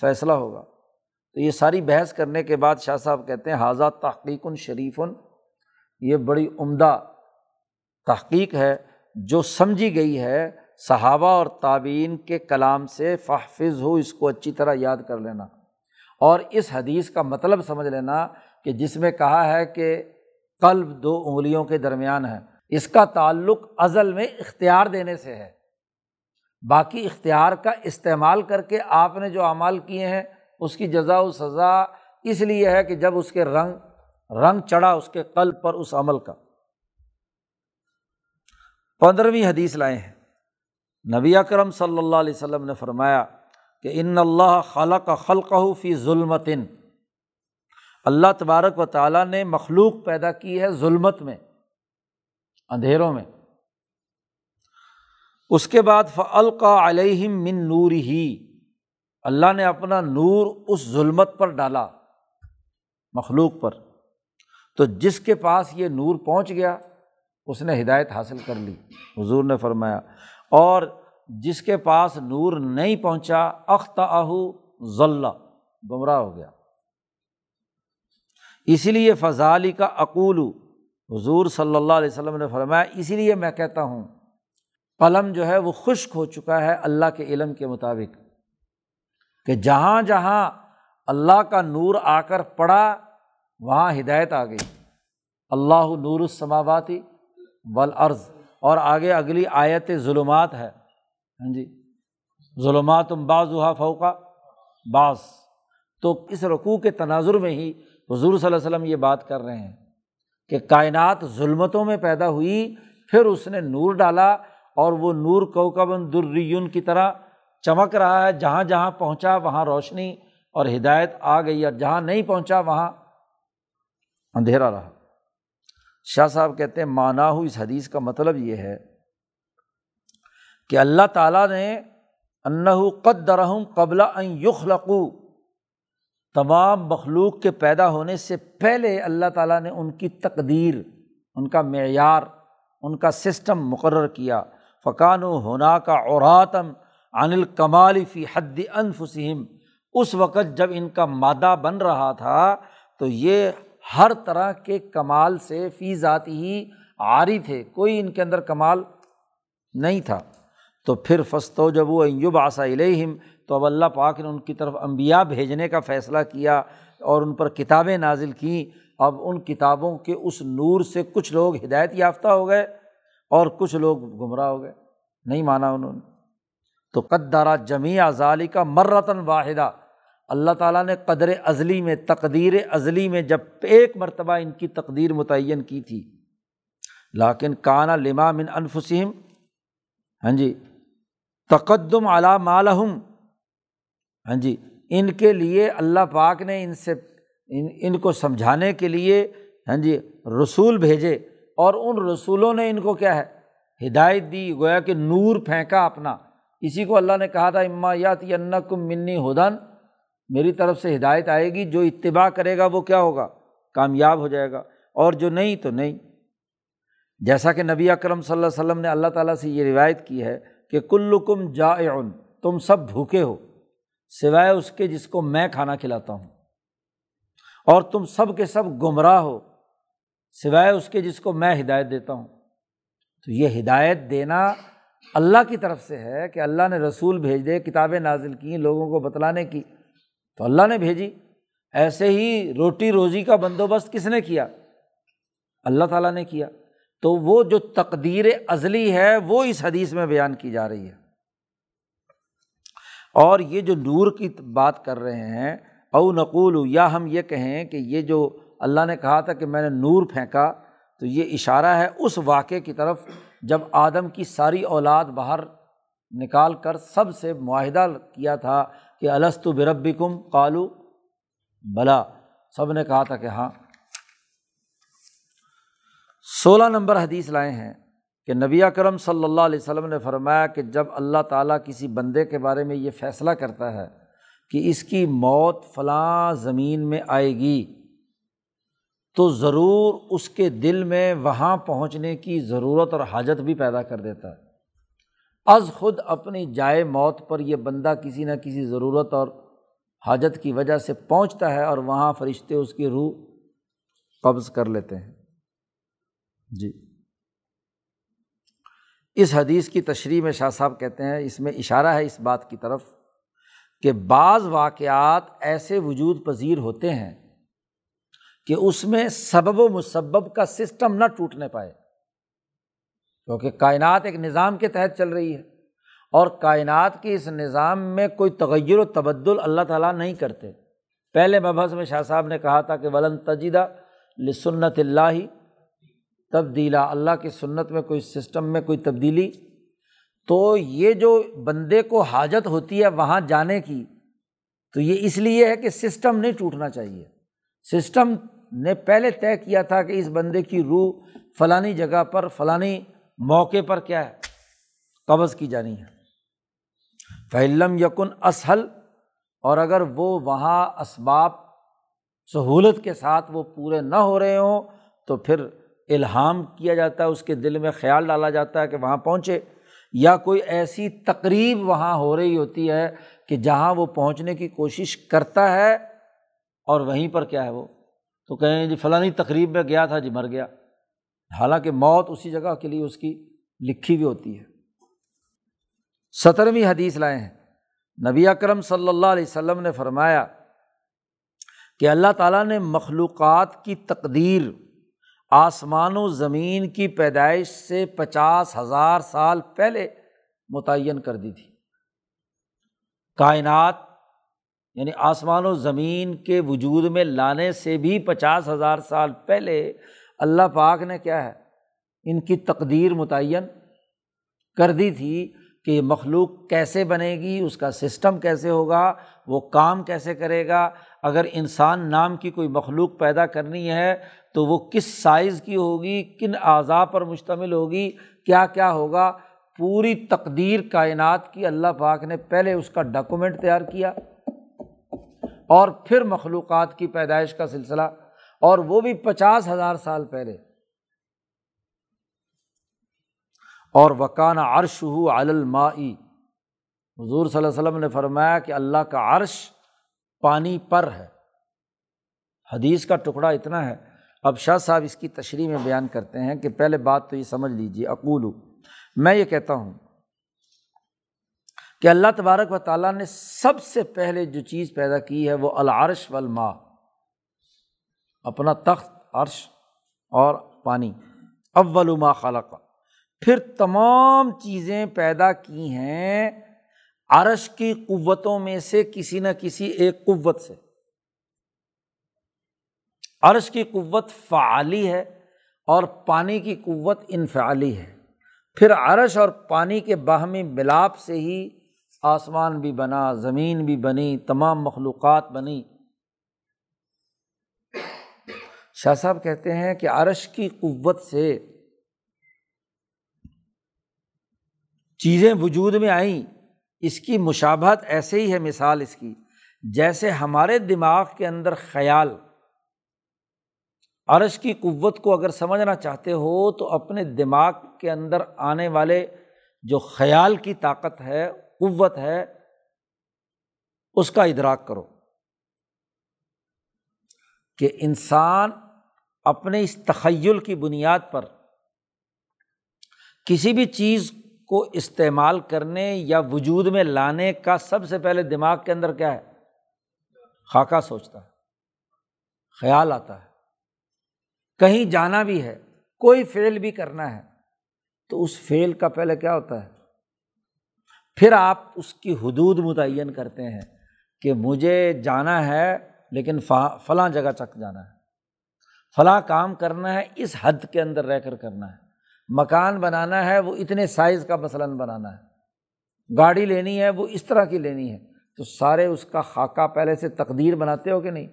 فیصلہ ہوگا۔ تو یہ ساری بحث کرنے کے بعد شاہ صاحب کہتے ہیں ھذا تحقیق شریف، یہ بڑی عمدہ تحقیق ہے جو سمجھی گئی ہے صحابہ اور تابعین کے کلام سے، فحفظ ہو، اس کو اچھی طرح یاد کر لینا اور اس حدیث کا مطلب سمجھ لینا کہ جس میں کہا ہے کہ قلب دو انگلیوں کے درمیان ہے، اس کا تعلق ازل میں اختیار دینے سے ہے، باقی اختیار کا استعمال کر کے آپ نے جو اعمال کیے ہیں اس کی جزا و سزا اس لیے ہے کہ جب اس کے رنگ رنگ چڑھا اس کے قلب پر اس عمل کا۔ پندرہویں حدیث لائے ہیں، نبی اکرم صلی اللہ علیہ وسلم نے فرمایا کہ ان اللہ خلق خلقہ فی ظلمۃ، اللہ تبارک و تعالیٰ نے مخلوق پیدا کی ہے ظلمت میں، اندھیروں میں۔ اس کے بعد فَأَلْقَى عَلَيْهِمْ مِن نُورِهِ، اللہ نے اپنا نور اس ظلمت پر ڈالا، مخلوق پر، تو جس کے پاس یہ نور پہنچ گیا اس نے ہدایت حاصل کر لی، حضور نے فرمایا، اور جس کے پاس نور نہیں پہنچا اخطأہ ضل، گمراہ ہو گیا۔ اسی لیے فَذَلِكَ أَقُولُ، حضور صلی اللہ علیہ وسلم نے فرمایا اسی لیے میں کہتا ہوں، قلم جو ہے وہ خشک ہو چکا ہے اللہ کے علم کے مطابق، کہ جہاں جہاں اللہ کا نور آ کر پڑا وہاں ہدایت آ گئی۔ اللہ نور السماوات والارض، اور آگے اگلی آیت ظلمات ہے، ہاں جی ظلمات بعضھا فوق بعض۔ تو اس رکوع کے تناظر میں ہی حضور صلی اللہ علیہ وسلم یہ بات کر رہے ہیں کہ کائنات ظلمتوں میں پیدا ہوئی، پھر اس نے نور ڈالا اور وہ نور کوکب دریون کی طرح چمک رہا ہے، جہاں جہاں پہنچا وہاں روشنی اور ہدایت آ گئی، اور جہاں نہیں پہنچا وہاں اندھیرا رہا۔ شاہ صاحب کہتے ہیں معنی ہو اس حدیث کا مطلب یہ ہے کہ اللہ تعالیٰ نے انہ قدرہم قبل ان یخلقوا، تمام مخلوق کے پیدا ہونے سے پہلے اللہ تعالیٰ نے ان کی تقدیر، ان کا معیار، ان کا سسٹم مقرر کیا۔ فَكَانُوا هُنَاكَ عُرَاتًا عَنِ الْكَمَالِ فِي حَدِّ أَنفُسِهِمْ، اس وقت جب ان کا مادہ بن رہا تھا تو یہ ہر طرح کے کمال سے فی ذاتہ عاری تھے، کوئی ان کے اندر کمال نہیں تھا۔ تو پھر فَاسْتَوْجَبُوا أَن يُبْعَثَ إِلَيْهِمْ، تو اب اللہ پاک نے ان کی طرف انبیاء بھیجنے کا فیصلہ کیا اور ان پر کتابیں نازل کیں۔ اب ان کتابوں کے اس نور سے کچھ لوگ ہدایت یافتہ ہو گئے اور کچھ لوگ گمراہ ہو گئے، نہیں مانا انہوں نے۔ تو قدرا جمیع ذالک مرۃً واحدہ، اللہ تعالیٰ نے قدر ازلی میں، تقدیر ازلی میں جب ایک مرتبہ ان کی تقدیر متعین کی تھی۔ لیکن کان لما من انفسہم، ہاں جی تقدم علی ما لہم، ہاں جی ان کے لیے اللہ پاک نے ان سے ان ان کو سمجھانے کے لیے ہاں جی رسول بھیجے، اور ان رسولوں نے ان کو کیا ہے ہدایت دی، گویا کہ نور پھینکا اپنا۔ اسی کو اللہ نے کہا تھا اما یاتینکم منی ہدن، میری طرف سے ہدایت آئے گی، جو اتباع کرے گا وہ کیا ہوگا، کامیاب ہو جائے گا، اور جو نہیں تو نہیں۔ جیسا کہ نبی اکرم صلی اللہ علیہ وسلم نے اللہ تعالیٰ سے یہ روایت کی ہے کہ کلکم جائعن، تم سب بھوکے ہو سوائے اس کے جس کو میں کھانا کھلاتا ہوں، اور تم سب کے سب گمراہ ہو سوائے اس کے جس کو میں ہدایت دیتا ہوں۔ تو یہ ہدایت دینا اللہ کی طرف سے ہے کہ اللہ نے رسول بھیج دے، کتابیں نازل کیں لوگوں کو بتلانے کی، تو اللہ نے بھیجی۔ ایسے ہی روٹی روزی کا بندوبست کس نے کیا؟ اللہ تعالیٰ نے کیا۔ تو وہ جو تقدیر ازلی ہے وہ اس حدیث میں بیان کی جا رہی ہے۔ اور یہ جو نور کی بات کر رہے ہیں، او نقول، یا ہم یہ کہیں کہ یہ جو اللہ نے کہا تھا کہ میں نے نور پھینکا، تو یہ اشارہ ہے اس واقعے کی طرف جب آدم کی ساری اولاد باہر نکال کر سب سے معاہدہ کیا تھا کہ الست بربکم قالوا بلا، سب نے کہا تھا کہ ہاں۔ سولہ نمبر حدیث لائے ہیں کہ نبی اکرم صلی اللہ علیہ وسلم نے فرمایا کہ جب اللہ تعالیٰ کسی بندے کے بارے میں یہ فیصلہ کرتا ہے کہ اس کی موت فلاں زمین میں آئے گی، تو ضرور اس کے دل میں وہاں پہنچنے کی ضرورت اور حاجت بھی پیدا کر دیتا ہے۔ از خود اپنی جائے موت پر یہ بندہ کسی نہ کسی ضرورت اور حاجت کی وجہ سے پہنچتا ہے، اور وہاں فرشتے اس کی روح قبض کر لیتے ہیں۔ جی، اس حدیث کی تشریح میں شاہ صاحب کہتے ہیں اس میں اشارہ ہے اس بات کی طرف کہ بعض واقعات ایسے وجود پذیر ہوتے ہیں کہ اس میں سبب و مسبب کا سسٹم نہ ٹوٹنے پائے، کیونکہ کائنات ایک نظام کے تحت چل رہی ہے، اور کائنات کے اس نظام میں کوئی تغیر و تبدل اللہ تعالیٰ نہیں کرتے۔ پہلے مبحث میں شاہ صاحب نے کہا تھا کہ ولن تجد لسنت اللہ تبدیلا، اللہ کی سنت میں کوئی سسٹم میں کوئی تبدیلی، تو یہ جو بندے کو حاجت ہوتی ہے وہاں جانے کی، تو یہ اس لیے ہے کہ سسٹم نہیں ٹوٹنا چاہیے۔ سسٹم نے پہلے طے کیا تھا کہ اس بندے کی روح فلانی جگہ پر فلانی موقع پر کیا ہے، قبض کی جانی ہے۔ فَإِلَّمْ يَكُنْ أَسْهَلْ، اور اگر وہ وہاں اسباب سہولت کے ساتھ وہ پورے نہ ہو رہے ہوں تو پھر الہام کیا جاتا ہے، اس کے دل میں خیال ڈالا جاتا ہے کہ وہاں پہنچے، یا کوئی ایسی تقریب وہاں ہو رہی ہوتی ہے کہ جہاں وہ پہنچنے کی کوشش کرتا ہے اور وہیں پر کیا ہے وہ تو کہیں جی فلانی تقریب میں گیا تھا جی مر گیا، حالانکہ موت اسی جگہ کے لیے اس کی لکھی ہوئی ہوتی ہے۔ سترویں حدیث لائے ہیں، نبی اکرم صلی اللہ علیہ وسلم نے فرمایا کہ اللہ تعالیٰ نے مخلوقات کی تقدیر آسمان و زمین کی پیدائش سے پچاس ہزار سال پہلے متعین کر دی تھی۔ کائنات یعنی آسمان و زمین کے وجود میں لانے سے بھی پچاس ہزار سال پہلے اللہ پاک نے کیا ہے ان کی تقدیر متعین کر دی تھی کہ یہ مخلوق کیسے بنے گی، اس کا سسٹم کیسے ہوگا، وہ کام کیسے کرے گا، اگر انسان نام کی کوئی مخلوق پیدا کرنی ہے تو وہ کس سائز کی ہوگی، کن اعضاء پر مشتمل ہوگی، کیا کیا ہوگا، پوری تقدیر کائنات کی اللہ پاک نے پہلے اس کا ڈاکومنٹ تیار کیا، اور پھر مخلوقات کی پیدائش کا سلسلہ، اور وہ بھی پچاس ہزار سال پہلے۔ اور وکان عرشہ علی الماء، حضور صلی اللہ علیہ وسلم نے فرمایا کہ اللہ کا عرش پانی پر ہے۔ حدیث کا ٹکڑا اتنا ہے۔ اب شاہ صاحب اس کی تشریح میں بیان کرتے ہیں کہ پہلے بات تو یہ سمجھ لیجیے، اقول، میں یہ کہتا ہوں کہ اللہ تبارک و تعالیٰ نے سب سے پہلے جو چیز پیدا کی ہے وہ العرش والماء، اپنا تخت عرش اور پانی، اول ما خلق، پھر تمام چیزیں پیدا کی ہیں عرش کی قوتوں میں سے کسی نہ کسی ایک قوت سے۔ عرش کی قوت فعالی ہے اور پانی کی قوت انفعالی ہے، پھر عرش اور پانی کے باہمی ملاپ سے ہی آسمان بھی بنا، زمین بھی بنی، تمام مخلوقات بنی۔ شاہ صاحب کہتے ہیں کہ عرش کی قوت سے چیزیں وجود میں آئیں، اس کی مشابہت ایسے ہی ہے مثال اس کی، جیسے ہمارے دماغ کے اندر خیال، عرش کی قوت کو اگر سمجھنا چاہتے ہو تو اپنے دماغ کے اندر آنے والے جو خیال کی طاقت ہے، قوت ہے، اس کا ادراک کرو کہ انسان اپنے اس تخیل کی بنیاد پر کسی بھی چیز کو استعمال کرنے یا وجود میں لانے کا سب سے پہلے دماغ کے اندر کیا ہے؟ خاکہ سوچتا ہے، خیال آتا ہے، کہیں جانا بھی ہے، کوئی فعل بھی کرنا ہے تو اس فعل کا پہلے کیا ہوتا ہے؟ پھر آپ اس کی حدود متعین کرتے ہیں کہ مجھے جانا ہے لیکن فلاں جگہ تک جانا ہے، فلاں کام کرنا ہے اس حد کے اندر رہ کر کرنا ہے، مکان بنانا ہے وہ اتنے سائز کا مثلاً بنانا ہے، گاڑی لینی ہے وہ اس طرح کی لینی ہے، تو سارے اس کا خاکہ پہلے سے تقدیر بناتے ہو کہ نہیں؟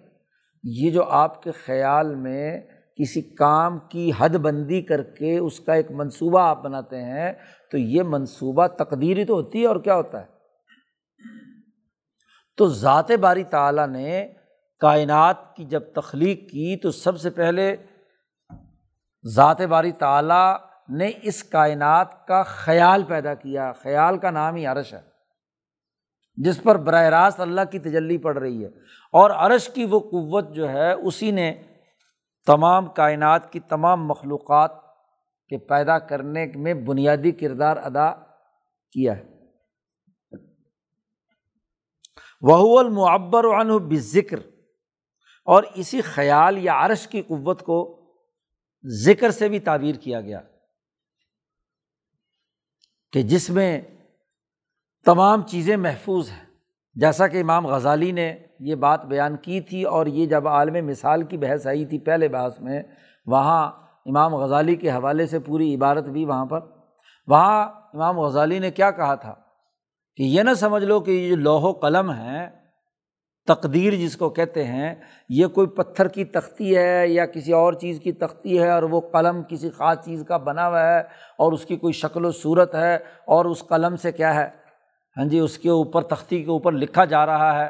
یہ جو آپ کے خیال میں کسی کام کی حد بندی کر کے اس کا ایک منصوبہ آپ بناتے ہیں، تو یہ منصوبہ تقدیری تو ہوتی ہے اور کیا ہوتا ہے؟ تو ذات باری تعالیٰ نے کائنات کی جب تخلیق کی تو سب سے پہلے ذات باری تعالیٰ نے اس کائنات کا خیال پیدا کیا، خیال کا نام ہی عرش ہے، جس پر براہ راست اللہ کی تجلی پڑ رہی ہے، اور عرش کی وہ قوت جو ہے اسی نے تمام کائنات کی تمام مخلوقات کے پیدا کرنے میں بنیادی کردار ادا کیا ہے۔ وَهُوَ الْمُعَبَّرُ عَنْهُ بِالذِّكْرِ، اور اسی خیال یا عرش کی قوت کو ذکر سے بھی تعبیر کیا گیا کہ جس میں تمام چیزیں محفوظ ہیں، جیسا کہ امام غزالی نے یہ بات بیان کی تھی، اور یہ جب عالم مثال کی بحث آئی تھی پہلے بحث میں، وہاں امام غزالی کے حوالے سے پوری عبارت بھی وہاں پر، وہاں امام غزالی نے کیا کہا تھا کہ یہ نہ سمجھ لو کہ یہ جو لوح و قلم ہے، تقدیر جس کو کہتے ہیں، یہ کوئی پتھر کی تختی ہے یا کسی اور چیز کی تختی ہے، اور وہ قلم کسی خاص چیز کا بنا ہوا ہے اور اس کی کوئی شکل و صورت ہے، اور اس قلم سے کیا ہے، ہاں جی، اس کے اوپر تختی کے اوپر لکھا جا رہا ہے۔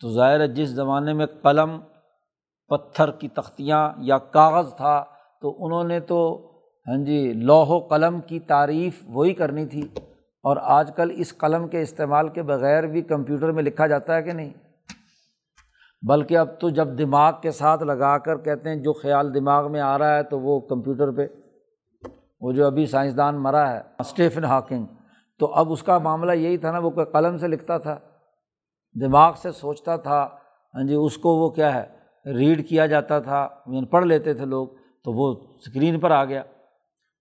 تو ظاہر ہے جس زمانے میں قلم پتھر کی تختیاں یا کاغذ تھا تو انہوں نے تو ہاں جی لوح و قلم کی تعریف وہی کرنی تھی، اور آج کل اس قلم کے استعمال کے بغیر بھی کمپیوٹر میں لکھا جاتا ہے کہ نہیں؟ بلکہ اب تو جب دماغ کے ساتھ لگا کر کہتے ہیں جو خیال دماغ میں آ رہا ہے تو وہ کمپیوٹر پہ، وہ جو ابھی سائنسدان مرا ہے اسٹیفن ہاکنگ، تو اب اس کا معاملہ یہی تھا نا، وہ کوئی قلم سے لکھتا تھا، دماغ سے سوچتا تھا، ہاں جی اس کو وہ کیا ہے ریڈ کیا جاتا تھا، پڑھ لیتے تھے لوگ تو وہ اسکرین پر آ گیا۔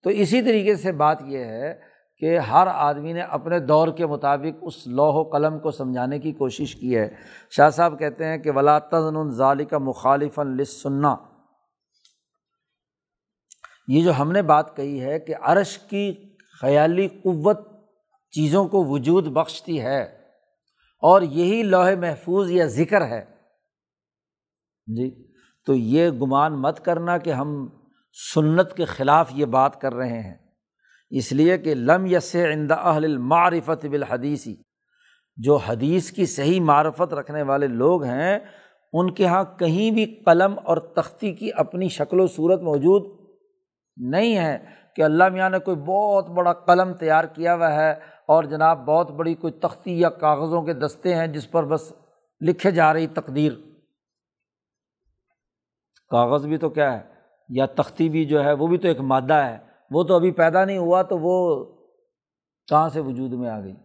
تو اسی طریقے سے بات یہ ہے کہ ہر آدمی نے اپنے دور کے مطابق اس لوح و قلم کو سمجھانے کی کوشش کی ہے۔ شاہ صاحب کہتے ہیں کہ وَلَا تَظْنُنْ ذَلِكَ مُخَالِفًا لِلسُّنَّةِ، یہ جو ہم نے بات کہی ہے کہ عرش کی خیالی قوت چیزوں کو وجود بخشتی ہے، اور یہی لوح محفوظ یا ذکر ہے جی، تو یہ گمان مت کرنا کہ ہم سنت کے خلاف یہ بات کر رہے ہیں، اس لیے کہ لم یصح عند اہل المعرفت بالحدیث، جو حدیث کی صحیح معرفت رکھنے والے لوگ ہیں ان کے ہاں کہیں بھی قلم اور تختی کی اپنی شکل و صورت موجود نہیں ہے کہ اللہ میاں نے کوئی بہت بڑا قلم تیار کیا ہوا ہے اور جناب بہت بڑی کوئی تختی یا کاغذوں کے دستے ہیں جس پر بس لکھے جا رہی تقدیر۔ کاغذ بھی تو کیا ہے، یا تختی بھی جو ہے وہ بھی تو ایک مادہ ہے، وہ تو ابھی پیدا نہیں ہوا تو وہ کہاں سے وجود میں آ گئی؟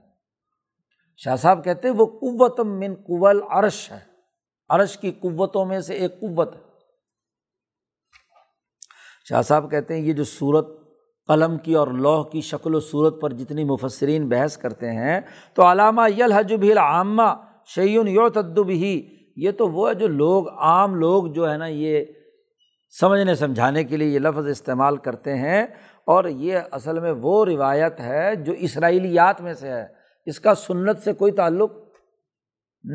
شاہ صاحب کہتے ہیں وہ قوت من قوى العرش ہے، عرش کی قوتوں میں سے ایک قوت ہے۔ شاہ صاحب کہتے ہیں یہ جو صورت قلم کی اور لوح کی شکل و صورت پر جتنی مفسرین بحث کرتے ہیں تو علامہ یلحج به العامہ شیء یعتد به، یہ تو وہ ہے جو لوگ، عام لوگ جو ہے نا، یہ سمجھنے سمجھانے کے لیے یہ لفظ استعمال کرتے ہیں، اور یہ اصل میں وہ روایت ہے جو اسرائیلیات میں سے ہے، اس کا سنت سے کوئی تعلق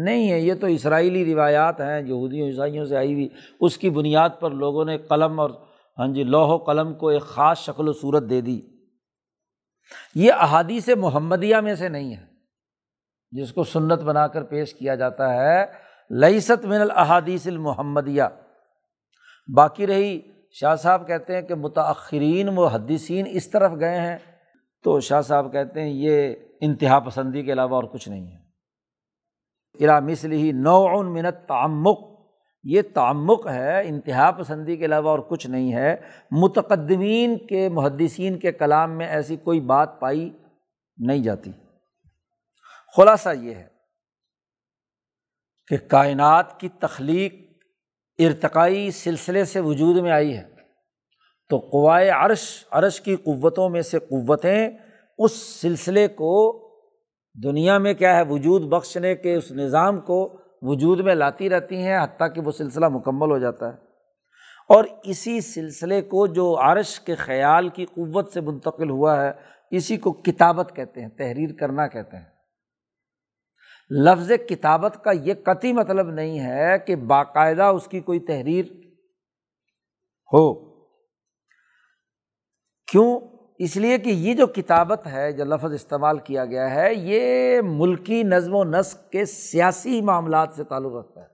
نہیں ہے، یہ تو اسرائیلی روایات ہیں، یہودیوں عیسائیوں سے آئی ہوئی، اس کی بنیاد پر لوگوں نے قلم اور ہاں جی لوح و قلم کو ایک خاص شکل و صورت دے دی۔ یہ احادیث محمدیہ میں سے نہیں ہے جس کو سنت بنا کر پیش کیا جاتا ہے، لیست من الاحادیث المحمدیہ۔ باقی رہی، شاہ صاحب کہتے ہیں کہ متاخرین محدثین اس طرف گئے ہیں، تو شاہ صاحب کہتے ہیں یہ انتہا پسندی کے علاوہ اور کچھ نہیں ہے۔ الی مثلہ نوع من التعمق، یہ تعمق ہے، انتہا پسندی کے علاوہ اور کچھ نہیں ہے۔ متقدمین کے محدثین کے کلام میں ایسی کوئی بات پائی نہیں جاتی۔ خلاصہ یہ ہے کہ کائنات کی تخلیق ارتقائی سلسلے سے وجود میں آئی ہے، تو قوائے عرش، عرش کی قوتوں میں سے قوتیں اس سلسلے کو دنیا میں کیا ہے، وجود بخشنے کے اس نظام کو وجود میں لاتی رہتی ہیں حتیٰ کہ وہ سلسلہ مکمل ہو جاتا ہے۔ اور اسی سلسلے کو جو عرش کے خیال کی قوت سے منتقل ہوا ہے، اسی کو کتابت کہتے ہیں، تحریر کرنا کہتے ہیں۔ لفظ کتابت کا یہ قطعی مطلب نہیں ہے کہ باقاعدہ اس کی کوئی تحریر ہو، کیوں؟ اس لیے کہ یہ جو کتابت ہے، جو لفظ استعمال کیا گیا ہے، یہ ملکی نظم و نسق کے سیاسی معاملات سے تعلق رکھتا ہے۔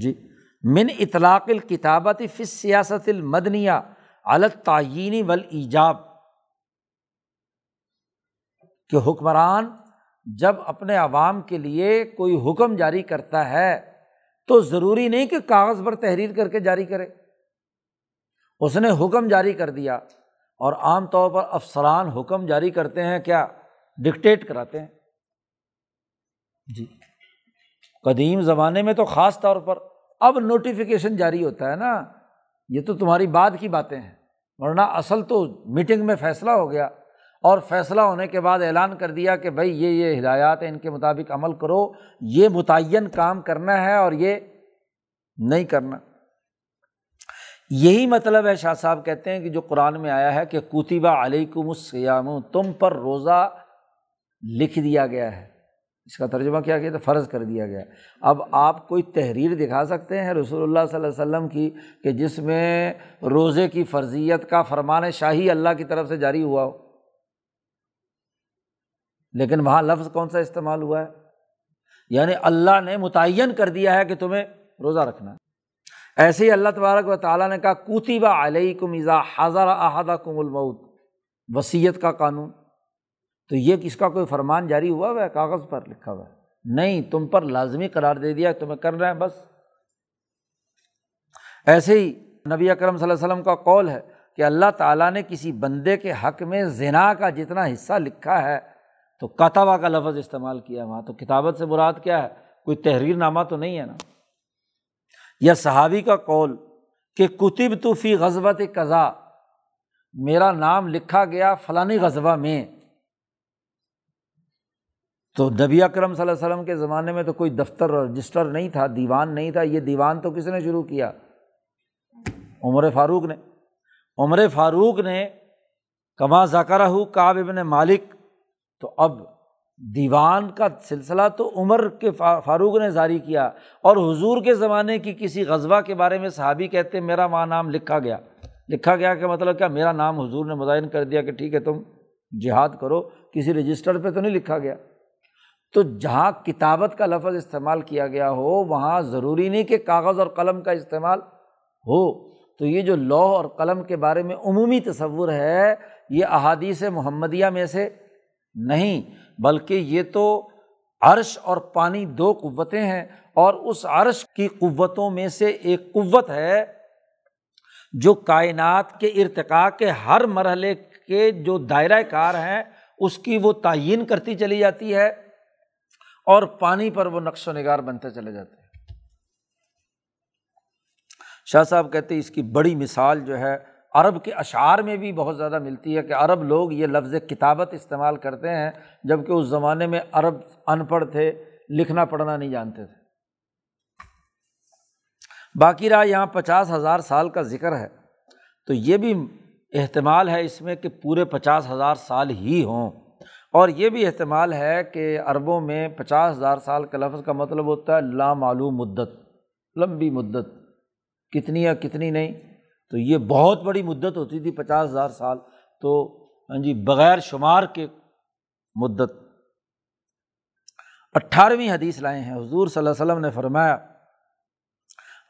جی، من اطلاق الکتابت فی السیاست المدنیہ علی التعیین والایجاب، کہ حکمران جب اپنے عوام کے لیے کوئی حکم جاری کرتا ہے تو ضروری نہیں کہ کاغذ پر تحریر کر کے جاری کرے۔ اس نے حکم جاری کر دیا، اور عام طور پر افسران حکم جاری کرتے ہیں، کیا ڈکٹیٹ کراتے ہیں۔ جی، قدیم زمانے میں تو خاص طور پر، اب نوٹیفیکیشن جاری ہوتا ہے نا، یہ تو تمہاری بعد کی باتیں ہیں، ورنہ اصل تو میٹنگ میں فیصلہ ہو گیا، اور فیصلہ ہونے کے بعد اعلان کر دیا کہ بھائی یہ یہ ہدایات ہیں، ان کے مطابق عمل کرو، یہ متعین کام کرنا ہے اور یہ نہیں کرنا۔ یہی مطلب ہے، شاہ صاحب کہتے ہیں کہ جو قرآن میں آیا ہے کہ کتب علیکم الصیام، تم پر روزہ لکھ دیا گیا ہے، اس کا ترجمہ کیا گیا تو فرض کر دیا گیا۔ اب آپ کوئی تحریر دکھا سکتے ہیں رسول اللہ صلی اللہ علیہ وسلم کی کہ جس میں روزے کی فرضیت کا فرمان شاہی اللہ کی طرف سے جاری ہوا ہو؟ لیکن وہاں لفظ کون سا استعمال ہوا ہے؟ یعنی اللہ نے متعین کر دیا ہے کہ تمہیں روزہ رکھنا ہے۔ ایسے ہی اللہ تبارک و تعالیٰ نے کہا کتب علیکم اذا حضر احدکم الموت، وصیت کا قانون، تو یہ کس کا کوئی فرمان جاری ہوا ہوا ہے؟ کاغذ پر لکھا ہوا ہے نہیں، تم پر لازمی قرار دے دیا ہے، تمہیں کرنا ہے بس۔ ایسے ہی نبی اکرم صلی اللہ علیہ وسلم کا قول ہے کہ اللہ تعالیٰ نے کسی بندے کے حق میں زنا کا جتنا حصہ لکھا ہے، تو کتبہ کا لفظ استعمال کیا وہاں، تو کتابت سے مراد کیا ہے؟ کوئی تحریر نامہ تو نہیں ہے نا۔ یا صحابی کا قول کہ کتبت فی غزوۃ کذا، میرا نام لکھا گیا فلانی غزوہ میں، تو نبی اکرم صلی اللہ علیہ وسلم کے زمانے میں تو کوئی دفتر رجسٹر نہیں تھا، دیوان نہیں تھا۔ یہ دیوان تو کس نے شروع کیا؟ عمر فاروق نے۔ عمر فاروق نے کما ذکرہ کعب ابن مالک، تو اب دیوان کا سلسلہ تو عمر کے فاروق نے جاری کیا، اور حضور کے زمانے کی کسی غزوہ کے بارے میں صحابی کہتے ہیں میرا وہاں نام لکھا گیا۔ لکھا گیا کہ مطلب کیا؟ میرا نام حضور نے متعین کر دیا کہ ٹھیک ہے تم جہاد کرو، کسی رجسٹر پہ تو نہیں لکھا گیا۔ تو جہاں کتابت کا لفظ استعمال کیا گیا ہو، وہاں ضروری نہیں کہ کاغذ اور قلم کا استعمال ہو۔ تو یہ جو لوح اور قلم کے بارے میں عمومی تصور ہے، یہ احادیث محمدیہ میں سے نہیں، بلکہ یہ تو عرش اور پانی دو قوتیں ہیں، اور اس عرش کی قوتوں میں سے ایک قوت ہے جو کائنات کے ارتقاء کے ہر مرحلے کے جو دائرہ کار ہیں اس کی وہ تعیین کرتی چلی جاتی ہے، اور پانی پر وہ نقش و نگار بنتے چلے جاتے ہیں۔ شاہ صاحب کہتے ہیں اس کی بڑی مثال جو ہے عرب کے اشعار میں بھی بہت زیادہ ملتی ہے، کہ عرب لوگ یہ لفظ کتابت استعمال کرتے ہیں، جبکہ اس زمانے میں عرب ان پڑھ تھے، لکھنا پڑھنا نہیں جانتے تھے۔ باقی رہا یہاں پچاس ہزار سال کا ذکر ہے، تو یہ بھی احتمال ہے اس میں کہ پورے پچاس ہزار سال ہی ہوں، اور یہ بھی احتمال ہے کہ عربوں میں پچاس ہزار سال کا لفظ کا مطلب ہوتا ہے لامعلوم مدت، لمبی مدت، کتنی یا کتنی نہیں، تو یہ بہت بڑی مدت ہوتی تھی پچاس ہزار سال، تو ہاں جی بغیر شمار کے مدت۔ اٹھارہویں حدیث لائے ہیں، حضور صلی اللہ علیہ وسلم نے فرمایا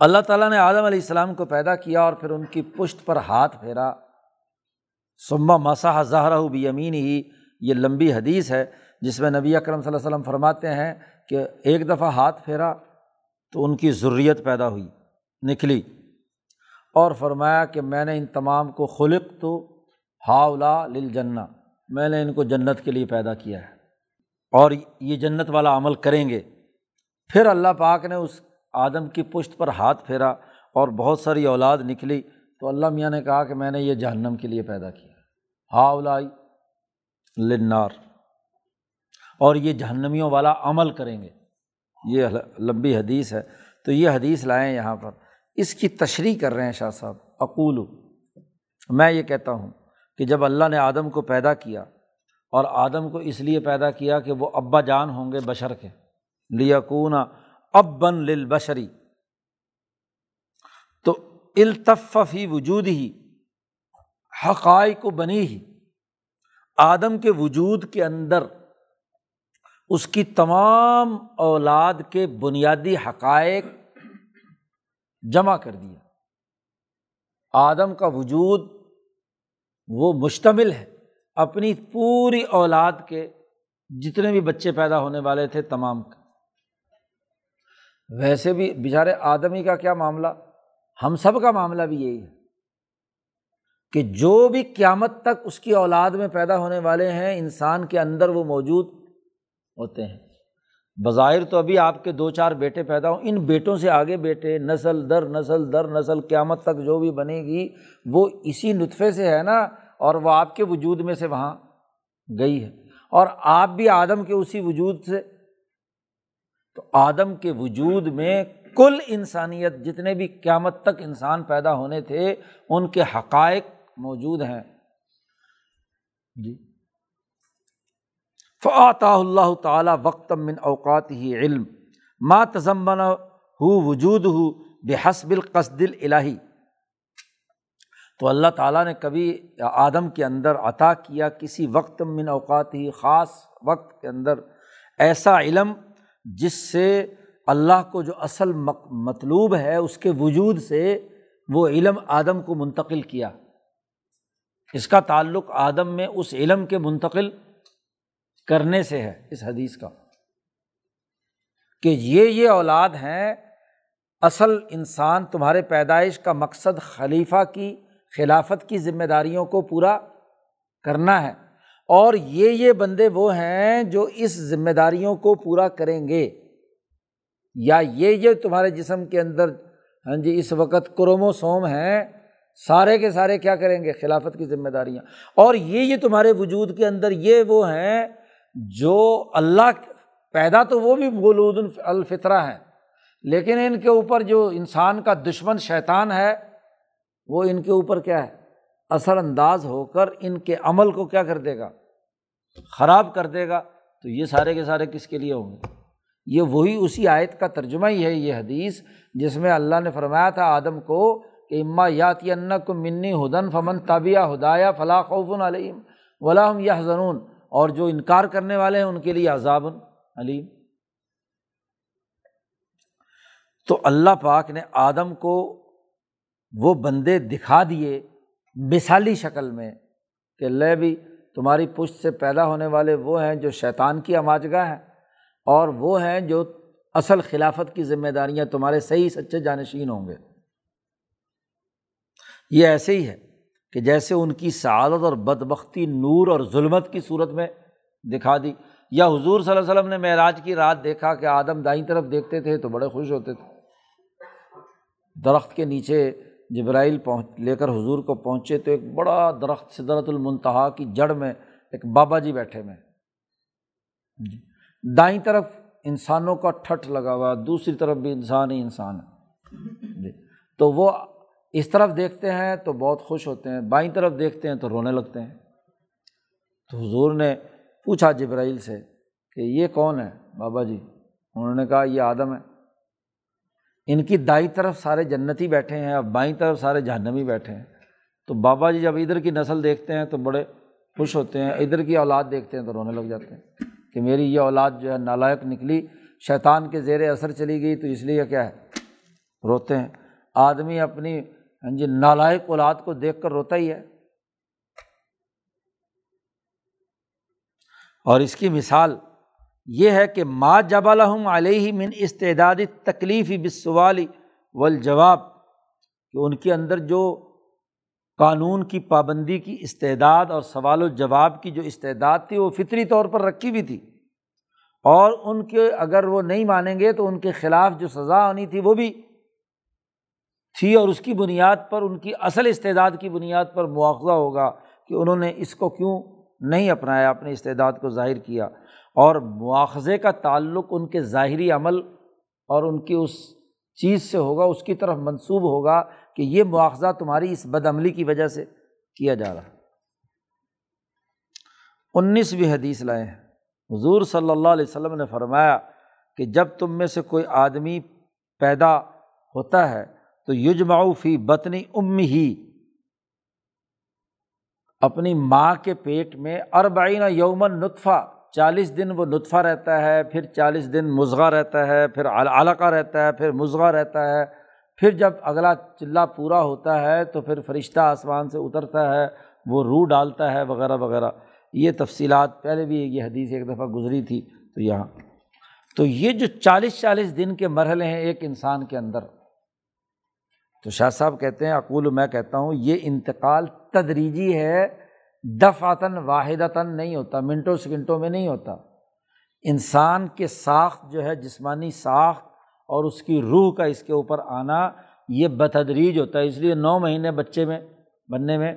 اللہ تعالیٰ نے آدم علیہ السلام کو پیدا کیا اور پھر ان کی پشت پر ہاتھ پھیرا، ثم مسح ظہرہ بیمینہ۔ یہ لمبی حدیث ہے جس میں نبی اکرم صلی اللہ علیہ وسلم فرماتے ہیں کہ ایک دفعہ ہاتھ پھیرا تو ان کی ذریت پیدا ہوئی نکلی، اور فرمایا کہ میں نے ان تمام کو خلقت ہاؤلاء للجنہ، میں نے ان کو جنت کے لیے پیدا کیا ہے اور یہ جنت والا عمل کریں گے۔ پھر اللہ پاک نے اس آدم کی پشت پر ہاتھ پھیرا اور بہت ساری اولاد نکلی، تو اللہ میاں نے کہا کہ میں نے یہ جہنم کے لیے پیدا کیا، ہاؤلاء للنار، اور یہ جہنمیوں والا عمل کریں گے۔ یہ لمبی حدیث ہے، تو یہ حدیث لائیں یہاں پر، اس کی تشریح کر رہے ہیں شاہ صاحب۔ اقول، میں یہ کہتا ہوں کہ جب اللہ نے آدم کو پیدا کیا، اور آدم کو اس لیے پیدا کیا کہ وہ ابا جان ہوں گے بشر کے، لیکون ابا للبشری، تو التف فی وجودہ حقائق بنیہ، آدم کے وجود کے اندر اس کی تمام اولاد کے بنیادی حقائق جمع کر دیا۔ آدم کا وجود وہ مشتمل ہے اپنی پوری اولاد کے، جتنے بھی بچے پیدا ہونے والے تھے تمام کا۔ ویسے بھی بیچارے آدمی کا کیا معاملہ، ہم سب کا معاملہ بھی یہی ہے کہ جو بھی قیامت تک اس کی اولاد میں پیدا ہونے والے ہیں، انسان کے اندر وہ موجود ہوتے ہیں۔ بظاہر تو ابھی آپ کے دو چار بیٹے پیدا ہوں، ان بیٹوں سے آگے بیٹے، نسل در نسل در نسل قیامت تک جو بھی بنے گی وہ اسی نطفے سے ہے نا، اور وہ آپ کے وجود میں سے وہاں گئی ہے، اور آپ بھی آدم کے اسی وجود سے۔ تو آدم کے وجود میں کل انسانیت، جتنے بھی قیامت تک انسان پیدا ہونے تھے، ان کے حقائق موجود ہیں جی۔ فآتاہ اللہ تعالیٰ وقتا من اوقاتہ علم ما تضمنہ وجودہ بحسب القصد الالہی، تو اللہ تعالیٰ نے کبھی آدم کے اندر عطا کیا کسی وقت من اوقاتہ، خاص وقت کے اندر ایسا علم جس سے اللہ کو جو اصل مطلوب ہے اس کے وجود سے وہ علم آدم کو منتقل کیا۔ اس کا تعلق آدم میں اس علم کے منتقل کرنے سے ہے اس حدیث کا، کہ یہ یہ اولاد ہیں اصل انسان، تمہارے پیدائش کا مقصد خلیفہ کی خلافت کی ذمہ داریوں کو پورا کرنا ہے، اور یہ یہ بندے وہ ہیں جو اس ذمہ داریوں کو پورا کریں گے، یا یہ یہ تمہارے جسم کے اندر ہاں جی اس وقت کروموسوم ہیں، سارے کے سارے کیا کریں گے، خلافت کی ذمہ داریاں، اور یہ یہ تمہارے وجود کے اندر یہ وہ ہیں جو اللہ پیدا تو وہ بھی مولود الفطرہ ہیں، لیکن ان کے اوپر جو انسان کا دشمن شیطان ہے وہ ان کے اوپر کیا ہے، اثر انداز ہو کر ان کے عمل کو کیا کر دے گا، خراب کر دے گا۔ تو یہ سارے کے سارے کس کے لیے ہوں گے؟ یہ وہی اسی آیت کا ترجمہ ہی ہے یہ حدیث، جس میں اللہ نے فرمایا تھا آدم کو کہ اما یاتینکم منی ہدن فمن تبع ہدایا فلا خوف علیہم ولا ہم یحزنون، اور جو انکار کرنے والے ہیں ان کے لیے عذاب علیم۔ تو اللہ پاک نے آدم کو وہ بندے دکھا دیے مثالی شکل میں کہ لے بھی تمہاری پشت سے پیدا ہونے والے وہ ہیں جو شیطان کی آماجگاہ ہیں، اور وہ ہیں جو اصل خلافت کی ذمہ داریاں، تمہارے صحیح سچے جانشین ہوں گے۔ یہ ایسے ہی ہے کہ جیسے ان کی سعادت اور بدبختی نور اور ظلمت کی صورت میں دکھا دی، یا حضور صلی اللہ علیہ وسلم نے معراج کی رات دیکھا کہ آدم دائیں طرف دیکھتے تھے تو بڑے خوش ہوتے تھے، درخت کے نیچے جبرائیل پہنچ لے کر حضور کو پہنچے تو ایک بڑا درخت سدرۃ المنتہا کی جڑ میں ایک بابا جی بیٹھے میں، دائیں طرف انسانوں کا ٹھٹ لگا ہوا، دوسری طرف بھی انسان ہی انسان ہے، تو وہ اس طرف دیکھتے ہیں تو بہت خوش ہوتے ہیں، بائیں طرف دیکھتے ہیں تو رونے لگتے ہیں۔ تو حضور نے پوچھا جبرائیل سے کہ یہ کون ہے بابا جی؟ انہوں نے کہا یہ آدم ہے، ان کی دائیں طرف سارے جنتی بیٹھے ہیں اور بائیں طرف سارے جہنمی بیٹھے ہیں، تو بابا جی جب ادھر کی نسل دیکھتے ہیں تو بڑے خوش ہوتے ہیں، ادھر کی اولاد دیکھتے ہیں تو رونے لگ جاتے ہیں کہ میری یہ اولاد جو ہے نالائق نکلی، شیطان کے زیر اثر چلی گئی، تو اس لیے کیا ہے روتے ہیں۔ آدمی اپنی جی نالائق اولاد کو دیکھ کر روتا ہی ہے، اور اس کی مثال یہ ہے کہ ما جبلہم علیہ من استعداد التکلیف بالسوال والجواب، کہ ان کے اندر جو قانون کی پابندی کی استعداد اور سوال و جواب کی جو استعداد تھی وہ فطری طور پر رکھی ہوئی تھی، اور ان کے اگر وہ نہیں مانیں گے تو ان کے خلاف جو سزا ہونی تھی وہ بھی تھی، اور اس کی بنیاد پر ان کی اصل استعداد کی بنیاد پر مواخذہ ہوگا کہ انہوں نے اس کو کیوں نہیں اپنایا، اپنے استعداد کو ظاہر کیا۔ اور مواخذے کا تعلق ان کے ظاہری عمل اور ان کی اس چیز سے ہوگا، اس کی طرف منسوب ہوگا کہ یہ مواخذہ تمہاری اس بدعملی کی وجہ سے کیا جا رہا ہے۔ انیسویں حدیث لائے ہیں، حضور صلی اللہ علیہ وسلم نے فرمایا کہ جب تم میں سے کوئی آدمی پیدا ہوتا ہے تو یجمع فی بطن امہ، اپنی ماں کے پیٹ میں اربعین یوما نطفہ، چالیس دن وہ نطفہ رہتا ہے، پھر چالیس دن مضغہ رہتا ہے، پھر علقہ رہتا ہے، پھر مضغہ رہتا ہے، پھر جب اگلا چلہ پورا ہوتا ہے تو پھر فرشتہ آسمان سے اترتا ہے، وہ روح ڈالتا ہے وغیرہ وغیرہ۔ یہ تفصیلات پہلے بھی یہ حدیث ایک دفعہ گزری تھی، تو یہاں تو یہ جو چالیس چالیس دن کے مرحلے ہیں ایک انسان کے اندر، تو شاہ صاحب کہتے ہیں، اقول میں کہتا ہوں، یہ انتقال تدریجی ہے، دفعتاً واحدتاً نہیں ہوتا، منٹوں سیکنٹوں میں نہیں ہوتا۔ انسان کے ساخت جو ہے جسمانی ساخت اور اس کی روح کا اس کے اوپر آنا یہ بتدریج ہوتا ہے، اس لیے نو مہینے بچے میں بننے میں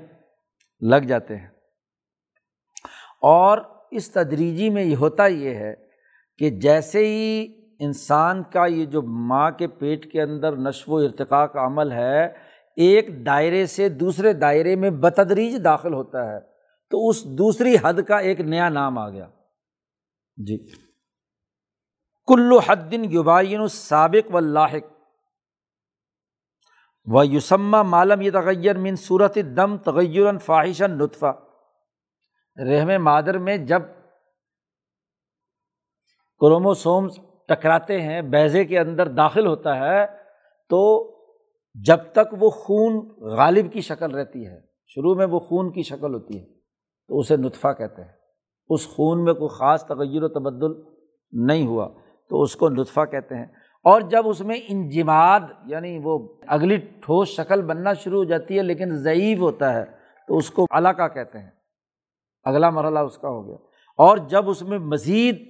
لگ جاتے ہیں۔ اور اس تدریجی میں یہ ہوتا یہ ہے کہ جیسے ہی انسان کا یہ جو ماں کے پیٹ کے اندر نشو و ارتقاء کا عمل ہے، ایک دائرے سے دوسرے دائرے میں بتدریج داخل ہوتا ہے، تو اس دوسری حد کا ایک نیا نام آ گیا۔ جی کل حد یبین السابق واللاحق و یسمى ما لم يتغیر من صورت الدم تغیرا فاحشا نطفہ، رحم مادر میں جب کروموسومز ٹکراتے ہیں، بیضے کے اندر داخل ہوتا ہے، تو جب تک وہ خون غالب کی شکل رہتی ہے، شروع میں وہ خون کی شکل ہوتی ہے تو اسے نطفہ کہتے ہیں، اس خون میں کوئی خاص تغیر و تبدل نہیں ہوا تو اس کو نطفہ کہتے ہیں۔ اور جب اس میں انجماد یعنی وہ اگلی ٹھوس شکل بننا شروع ہو جاتی ہے لیکن ضعیف ہوتا ہے تو اس کو علقہ کہتے ہیں، اگلا مرحلہ اس کا ہو گیا۔ اور جب اس میں مزید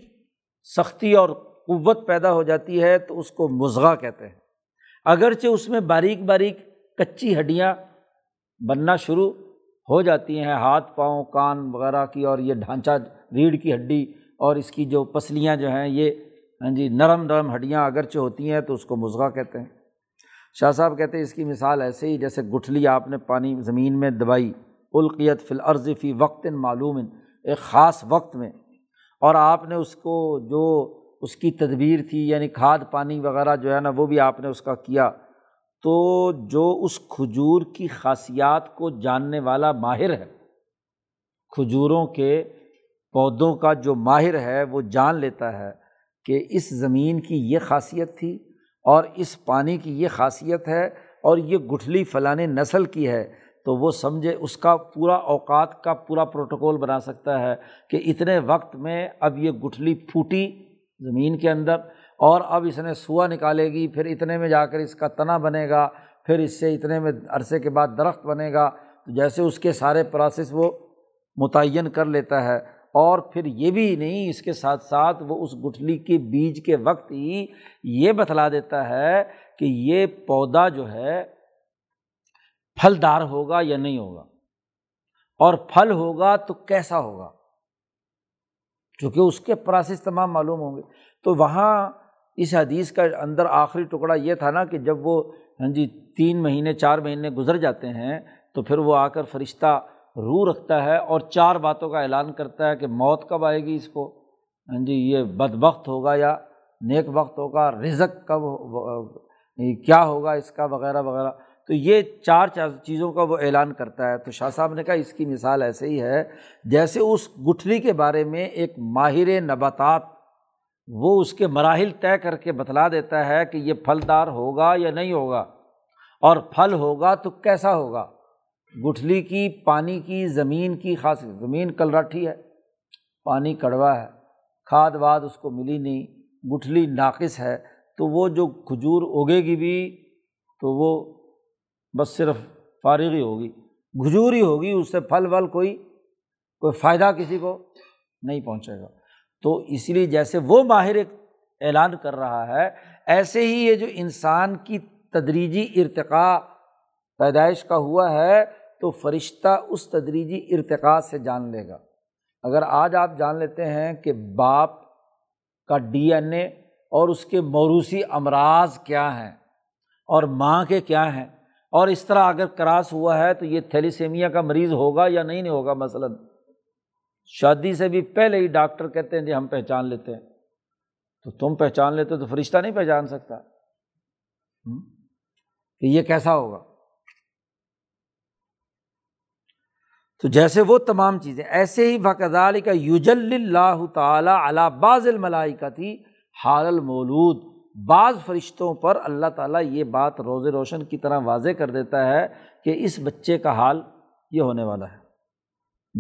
سختی اور قوت پیدا ہو جاتی ہے تو اس کو مضغہ کہتے ہیں، اگرچہ اس میں باریک باریک کچی ہڈیاں بننا شروع ہو جاتی ہیں، ہاتھ پاؤں کان وغیرہ کی، اور یہ ڈھانچہ ریڑھ کی ہڈی اور اس کی جو پسلیاں جو ہیں یہ ہاں جی نرم نرم ہڈیاں اگرچہ ہوتی ہیں تو اس کو مضغہ کہتے ہیں۔ شاہ صاحب کہتے ہیں اس کی مثال ایسے ہی جیسے گٹھلی آپ نے پانی زمین میں دبائی، القیت فی الارض فی وقت معلوم، ایک خاص وقت میں، اور آپ نے اس کو جو اس کی تدبیر تھی یعنی کھاد پانی وغیرہ جو ہے نا وہ بھی آپ نے اس کا کیا، تو جو اس کھجور کی خاصیات کو جاننے والا ماہر ہے، کھجوروں کے پودوں کا جو ماہر ہے وہ جان لیتا ہے کہ اس زمین کی یہ خاصیت تھی اور اس پانی کی یہ خاصیت ہے اور یہ گٹھلی فلاں نسل کی ہے، تو وہ سمجھے اس کا پورا اوقات کا پورا پروٹوکول بنا سکتا ہے کہ اتنے وقت میں اب یہ گٹھلی پھوٹی زمین کے اندر اور اب اس نے سوا نکالے گی، پھر اتنے میں جا کر اس کا تنا بنے گا، پھر اس سے اتنے میں عرصے کے بعد درخت بنے گا، تو جیسے اس کے سارے پروسیس وہ متعین کر لیتا ہے۔ اور پھر یہ بھی نہیں، اس کے ساتھ ساتھ وہ اس گٹھلی کے بیج کے وقت ہی یہ بتلا دیتا ہے کہ یہ پودا جو ہے پھلدار ہوگا یا نہیں ہوگا، اور پھل ہوگا تو کیسا ہوگا، چونکہ اس کے پروسیس تمام معلوم ہوں گے۔ تو وہاں اس حدیث کا اندر آخری ٹکڑا یہ تھا نا کہ جب وہ ہاں جی تین مہینے چار مہینے گزر جاتے ہیں تو پھر وہ آ کر فرشتہ روح رکھتا ہے اور چار باتوں کا اعلان کرتا ہے کہ موت کب آئے گی اس کو، ہاں جی یہ بدبخت ہوگا یا نیک بخت ہوگا، رزق کب کیا ہوگا اس کا وغیرہ وغیرہ۔ تو یہ چار چیزوں کا وہ اعلان کرتا ہے۔ تو شاہ صاحب نے کہا اس کی مثال ایسے ہی ہے جیسے اس گٹھلی کے بارے میں ایک ماہر نباتات وہ اس کے مراحل طے کر کے بتلا دیتا ہے کہ یہ پھلدار ہوگا یا نہیں ہوگا، اور پھل ہوگا تو کیسا ہوگا۔ گٹھلی کی، پانی کی، زمین کی خاصیت، زمین کلراٹھی ہے، پانی کڑوا ہے، کھاد واد اس کو ملی نہیں، گٹھلی ناقص ہے، تو وہ جو کھجور اگے گی بھی تو وہ بس صرف فارغ ہی ہوگی، گھجور ہی ہوگی، اس سے پھل ول کوئی کوئی فائدہ کسی کو نہیں پہنچے گا۔ تو اس لیے جیسے وہ ماہر اعلان کر رہا ہے، ایسے ہی یہ جو انسان کی تدریجی ارتقاء پیدائش کا ہوا ہے تو فرشتہ اس تدریجی ارتقاء سے جان لے گا۔ اگر آج آپ جان لیتے ہیں کہ باپ کا ڈی این اے اور اس کے موروثی امراض کیا ہیں اور ماں کے کیا ہیں، اور اس طرح اگر کراس ہوا ہے تو یہ تھیلیسیمیا کا مریض ہوگا یا نہیں ہوگا۔ مثلاً شادی سے بھی پہلے ہی ڈاکٹر کہتے ہیں کہ ہم پہچان لیتے ہیں، تو تم پہچان لیتے تو فرشتہ نہیں پہچان سکتا کہ یہ کیسا ہوگا۔ تو جیسے وہ تمام چیزیں ایسے ہی وَكَذَلِكَ يُجَلِّ اللّٰهُ تَعَالَىٰ عَلَىٰ بَعْضِ الْمَلَائِكَةِ حَالَ الْمَوْلُودِ، بعض فرشتوں پر اللہ تعالیٰ یہ بات روز روشن کی طرح واضح کر دیتا ہے کہ اس بچے کا حال یہ ہونے والا ہے،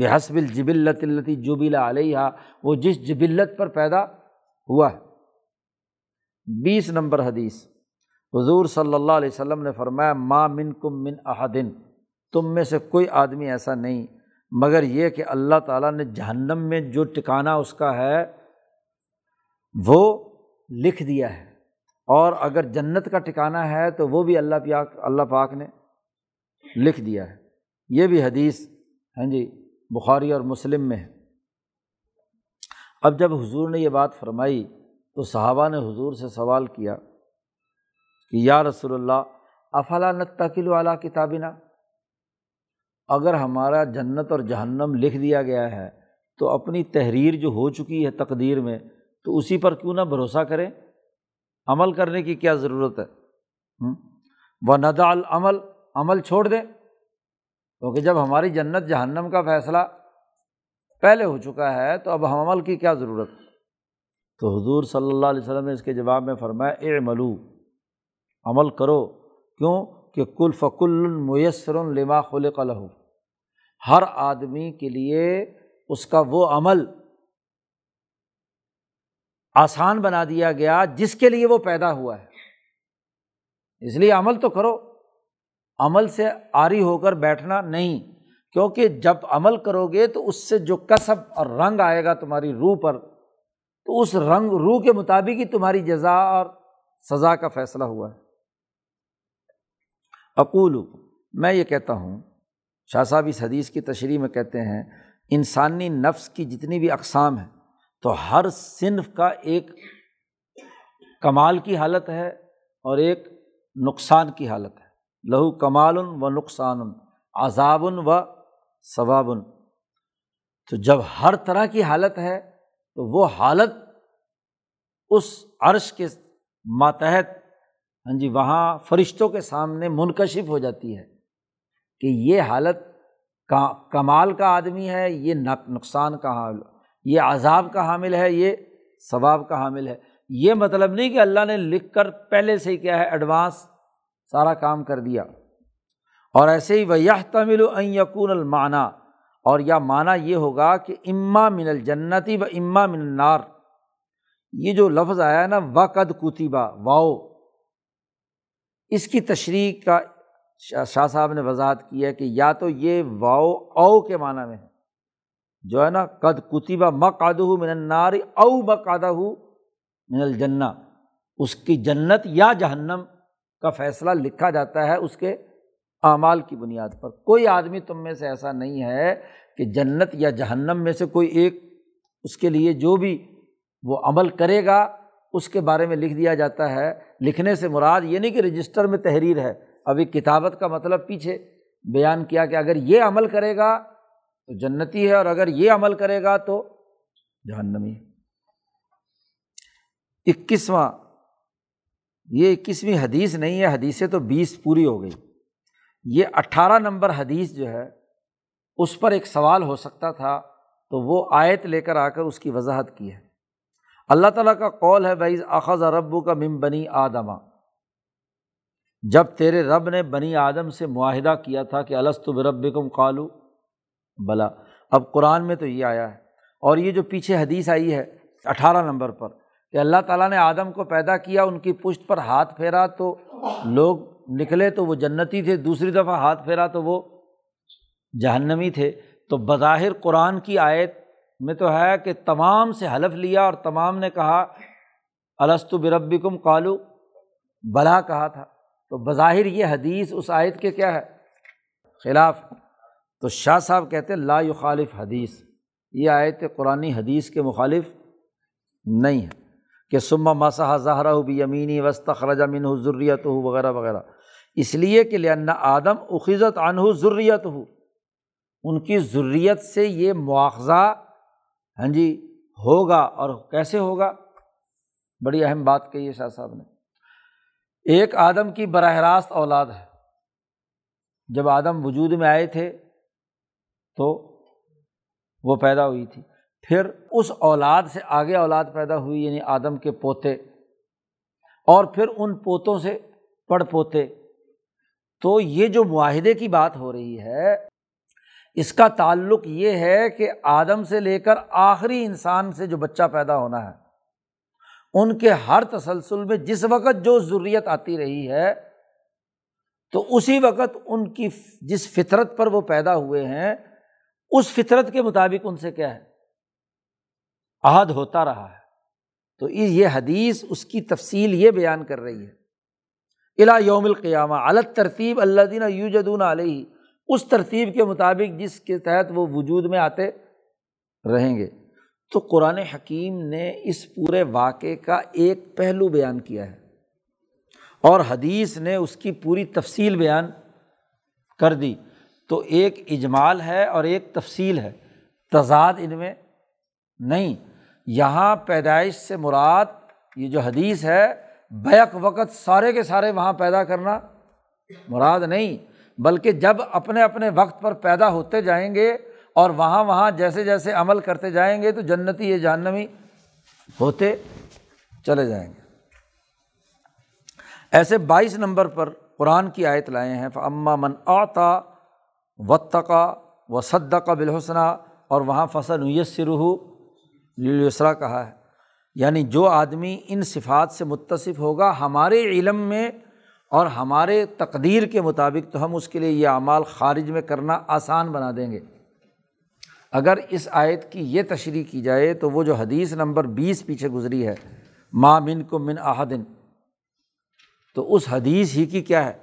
بحسب الجبلت التی جبل علیہا، وہ جس جبلت پر پیدا ہوا ہے۔ بیس نمبر حدیث، حضور صلی اللہ علیہ وسلم نے فرمایا ما منکم من احدن، تم میں سے کوئی آدمی ایسا نہیں مگر یہ کہ اللہ تعالیٰ نے جہنم میں جو ٹکانہ اس کا ہے وہ لکھ دیا ہے، اور اگر جنت کا ٹکانہ ہے تو وہ بھی اللہ پاک اللہ پاک نے لکھ دیا ہے۔ یہ بھی حدیث ہاں جی بخاری اور مسلم میں ہے۔ اب جب حضور نے یہ بات فرمائی تو صحابہ نے حضور سے سوال کیا کہ یا رسول اللہ افلا نتکل علی کتابنا، اگر ہمارا جنت اور جہنم لکھ دیا گیا ہے تو اپنی تحریر جو ہو چکی ہے تقدیر میں تو اسی پر کیوں نہ بھروسہ کریں، عمل کرنے کی کیا ضرورت ہے، وَنَدَعَ الْعَمَلَ، عمل چھوڑ دیں، کیونکہ جب ہماری جنت جہنم کا فیصلہ پہلے ہو چکا ہے تو اب عمل کی کیا ضرورت۔ تو حضور صلی اللہ علیہ وسلم نے اس کے جواب میں فرمایا اعملوا، عمل کرو، کیوں کہ کل فکل میسر لما خلق لہ، ہر آدمی کے لیے اس کا وہ عمل آسان بنا دیا گیا جس کے لیے وہ پیدا ہوا ہے، اس لیے عمل تو کرو، عمل سے عاری ہو کر بیٹھنا نہیں، کیونکہ جب عمل کرو گے تو اس سے جو کسب اور رنگ آئے گا تمہاری روح پر تو اس رنگ روح کے مطابق ہی تمہاری جزا اور سزا کا فیصلہ ہوا ہے۔ اقول، میں یہ کہتا ہوں، شاہ صاحب اس حدیث کی تشریح میں کہتے ہیں انسانی نفس کی جتنی بھی اقسام ہیں تو ہر صنف کا ایک کمال کی حالت ہے اور ایک نقصان کی حالت ہے، لہو کمال و نقصان، عذاب و ثواب۔ تو جب ہر طرح کی حالت ہے تو وہ حالت اس عرش کے ماتحت ہاں جی وہاں فرشتوں کے سامنے منکشف ہو جاتی ہے کہ یہ حالت کا کمال کا آدمی ہے، یہ نقصان کا حامل، یہ عذاب کا حامل ہے، یہ ثواب کا حامل ہے۔ یہ مطلب نہیں کہ اللہ نے لکھ کر پہلے سے ہی کیا ہے، ایڈوانس سارا کام کر دیا۔ اور ایسے ہی وَيَحْتَمِلُ أَن يَكُونَ الْمَعْنَى، اور یا معنی یہ ہوگا کہ اما من الجنتی و اما من النار، یہ جو لفظ آیا ہے نا وَقَدْ کُتِبَ، واؤ، اس کی تشریح کا شاہ صاحب نے وضاحت کی ہے کہ یا تو یہ واؤ او کے معنی میں ہے جو ہے نا قد کتبہ مقعدہ من النار او مقعدہ من الجنہ، اس کی جنت یا جہنم کا فیصلہ لکھا جاتا ہے اس کے اعمال کی بنیاد پر۔ کوئی آدمی تم میں سے ایسا نہیں ہے کہ جنت یا جہنم میں سے کوئی ایک اس کے لیے جو بھی وہ عمل کرے گا اس کے بارے میں لکھ دیا جاتا ہے۔ لکھنے سے مراد یہ نہیں کہ رجسٹر میں تحریر ہے، ابھی کتابت کا مطلب پیچھے بیان کیا کہ اگر یہ عمل کرے گا تو جنتی ہے اور اگر یہ عمل کرے گا تو جہنمی ہے۔ اکیسواں، یہ اکیسویں حدیث نہیں ہے، حدیثیں تو بیس پوری ہو گئی، یہ اٹھارہ نمبر حدیث جو ہے اس پر ایک سوال ہو سکتا تھا، تو وہ آیت لے کر آ کر اس کی وضاحت کی ہے۔ اللہ تعالیٰ کا قول ہے وَإِذْ أَخَذَ رَبُّكَ مِن بَنِي آدَمَ، جب تیرے رب نے بنی آدم سے معاہدہ کیا تھا کہ أَلَسْتُ بِرَبِّكُمْ قَالُوا بَلَىٰ۔ اب قرآن میں تو یہ آیا ہے، اور یہ جو پیچھے حدیث آئی ہے اٹھارہ نمبر پر کہ اللہ تعالیٰ نے آدم کو پیدا کیا، ان کی پشت پر ہاتھ پھیرا تو لوگ نکلے تو وہ جنتی تھے، دوسری دفعہ ہاتھ پھیرا تو وہ جہنمی تھے۔ تو بظاہر قرآن کی آیت میں تو ہے کہ تمام سے حلف لیا اور تمام نے کہا أَلَسْتُ بِرَبِّكُمْ قَالُوا بَلَىٰ کہا تھا، تو بظاہر یہ حدیث اس آیت کے کیا ہے، خلاف۔ تو شاہ صاحب کہتے ہیں لا یخالف حدیث، یہ آیت قرآن حدیث کے مخالف نہیں ہے کہ ثم مسح ظہرہ بیمینہ واستخرج منہ ذریتہ وغیرہ وغیرہ، اس لیے کہ لأن آدم اخذت عنہ ذریتہ، ان کی ذریت سے یہ مواخذہ ہاں جی ہوگا، اور کیسے ہوگا، بڑی اہم بات کہی ہے شاہ صاحب نے۔ ایک آدم کی براہ راست اولاد ہے، جب آدم وجود میں آئے تھے تو وہ پیدا ہوئی تھی، پھر اس اولاد سے آگے اولاد پیدا ہوئی، یعنی آدم کے پوتے، اور پھر ان پوتوں سے پڑ پوتے۔ تو یہ جو معاہدے کی بات ہو رہی ہے، اس کا تعلق یہ ہے کہ آدم سے لے کر آخری انسان سے جو بچہ پیدا ہونا ہے، ان کے ہر تسلسل میں جس وقت جو ذریت آتی رہی ہے تو اسی وقت ان کی جس فطرت پر وہ پیدا ہوئے ہیں، اس فطرت کے مطابق ان سے کیا ہے، عہد ہوتا رہا ہے۔ تو یہ حدیث اس کی تفصیل یہ بیان کر رہی ہے الی یوم القیامہ علی الترتیب الذین یوجدون علیہ، اس ترتیب کے مطابق جس کے تحت وہ وجود میں آتے رہیں گے۔ تو قرآن حکیم نے اس پورے واقعے کا ایک پہلو بیان کیا ہے، اور حدیث نے اس کی پوری تفصیل بیان کر دی۔ تو ایک اجمال ہے اور ایک تفصیل ہے، تضاد ان میں نہیں۔ یہاں پیدائش سے مراد یہ جو حدیث ہے، بیک وقت سارے کے سارے وہاں پیدا کرنا مراد نہیں، بلکہ جب اپنے اپنے وقت پر پیدا ہوتے جائیں گے اور وہاں وہاں جیسے جیسے عمل کرتے جائیں گے تو جنتی یا جہنمی ہوتے چلے جائیں گے۔ ایسے بائیس نمبر پر قرآن کی آیت لائے ہیں فَأَمَّا مَنْ أَعْطَىٰ وَاتَّقَىٰ وَصَدَّقَ بِالْحُسْنٰی، اور وہاں فَسَنُيَسِّرُهُ لِلْیُسریٰ کہا ہے، یعنی جو آدمی ان صفات سے متصف ہوگا ہمارے علم میں اور ہمارے تقدیر کے مطابق، تو ہم اس کے لیے یہ اعمال خارج میں کرنا آسان بنا دیں گے۔ اگر اس آیت کی یہ تشریح کی جائے تو وہ جو حدیث نمبر بیس پیچھے گزری ہے مَا مِنکُم مِّن أَحَدٍ، تو اس حدیث ہی کی کیا ہے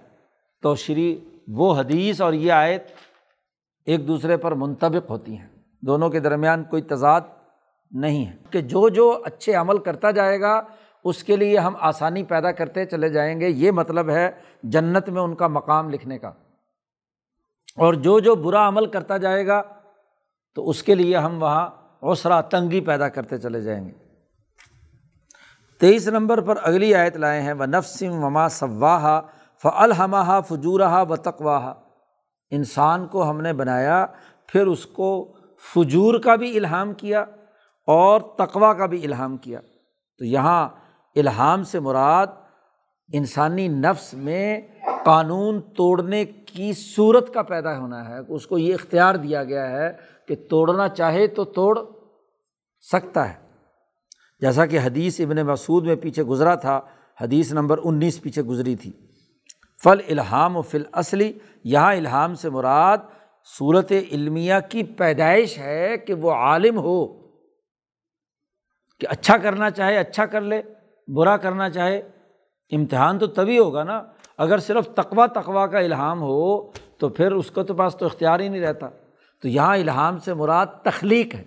تشریح، وہ حدیث اور یہ آیت ایک دوسرے پر منطبق ہوتی ہیں، دونوں کے درمیان کوئی تضاد نہیں ہے کہ جو جو اچھے عمل کرتا جائے گا اس کے لیے ہم آسانی پیدا کرتے چلے جائیں گے، یہ مطلب ہے جنت میں ان کا مقام لکھنے کا، اور جو جو برا عمل کرتا جائے گا تو اس کے لیے ہم وہاں عسرہ تنگی پیدا کرتے چلے جائیں گے۔ تیئیس نمبر پر اگلی آیت لائے ہیں وَنَفْسٍ وَمَا سَوَّاهَا فَأَلْهَمَهَا فُجُورَهَا وَتَقْوَاهَا، انسان کو ہم نے بنایا، پھر اس کو فجور کا بھی الہام کیا اور تقوی کا بھی الہام کیا۔ تو یہاں الہام سے مراد انسانی نفس میں قانون توڑنے کی صورت کا پیدا ہونا ہے، اس کو یہ اختیار دیا گیا ہے کہ توڑنا چاہے تو توڑ سکتا ہے، جیسا کہ حدیث ابن مسعود میں پیچھے گزرا تھا، حدیث نمبر انیس پیچھے گزری تھی فل الہام و فل اصلی، یہاں الہام سے مراد صورت علمیہ کی پیدائش ہے کہ وہ عالم ہو کہ اچھا کرنا چاہے اچھا کر لے، برا کرنا چاہے، امتحان تو تبھی ہوگا نا، اگر صرف تقوی تقوی کا الہام ہو تو پھر اس کو تو پاس تو اختیار ہی نہیں رہتا۔ تو یہاں الہام سے مراد تخلیق ہے۔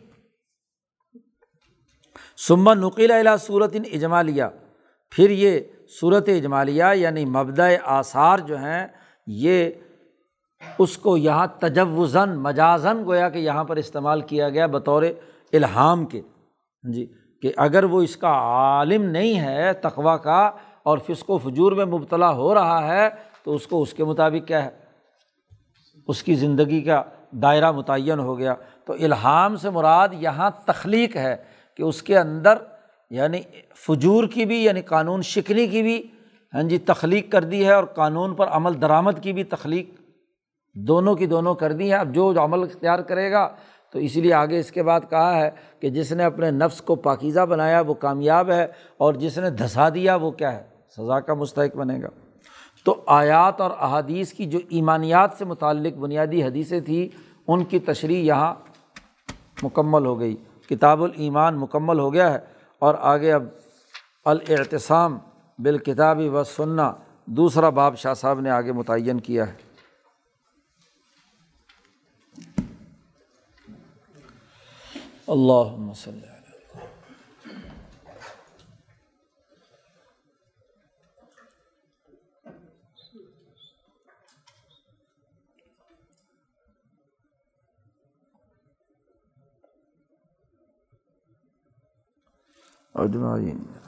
ثم نقل الی صورت اجمالیہ، پھر یہ صورت اجمالیہ یعنی مبدأ آثار جو ہیں، یہ اس کو یہاں تجوزاً مجازاً گویا کہ یہاں پر استعمال کیا گیا بطور الہام کے، جی کہ اگر وہ اس کا عالم نہیں ہے تقویٰ کا اور فسق و فجور میں مبتلا ہو رہا ہے تو اس کو اس کے مطابق کیا ہے اس کی زندگی کا دائرہ متعین ہو گیا۔ تو الہام سے مراد یہاں تخلیق ہے کہ اس کے اندر یعنی فجور کی بھی یعنی قانون شکنی کی بھی ہاں جی تخلیق کر دی ہے، اور قانون پر عمل درآمد کی بھی تخلیق دونوں کی دونوں کر دی ہے۔ اب جو عمل اختیار کرے گا، تو اسی لیے آگے اس کے بعد کہا ہے کہ جس نے اپنے نفس کو پاکیزہ بنایا وہ کامیاب ہے، اور جس نے دھسا دیا وہ کیا ہے، سزا کا مستحق بنے گا۔ تو آیات اور احادیث کی جو ایمانیات سے متعلق بنیادی حدیثیں تھیں، ان کی تشریح یہاں مکمل ہو گئی، کتاب الایمان مکمل ہو گیا ہے۔ اور آگے اب الاعتصام بالکتاب والسنہ دوسرا باب شاہ صاحب نے آگے متعین کیا ہے۔ اللہم صلی اللہ علیہ وسلم۔ اور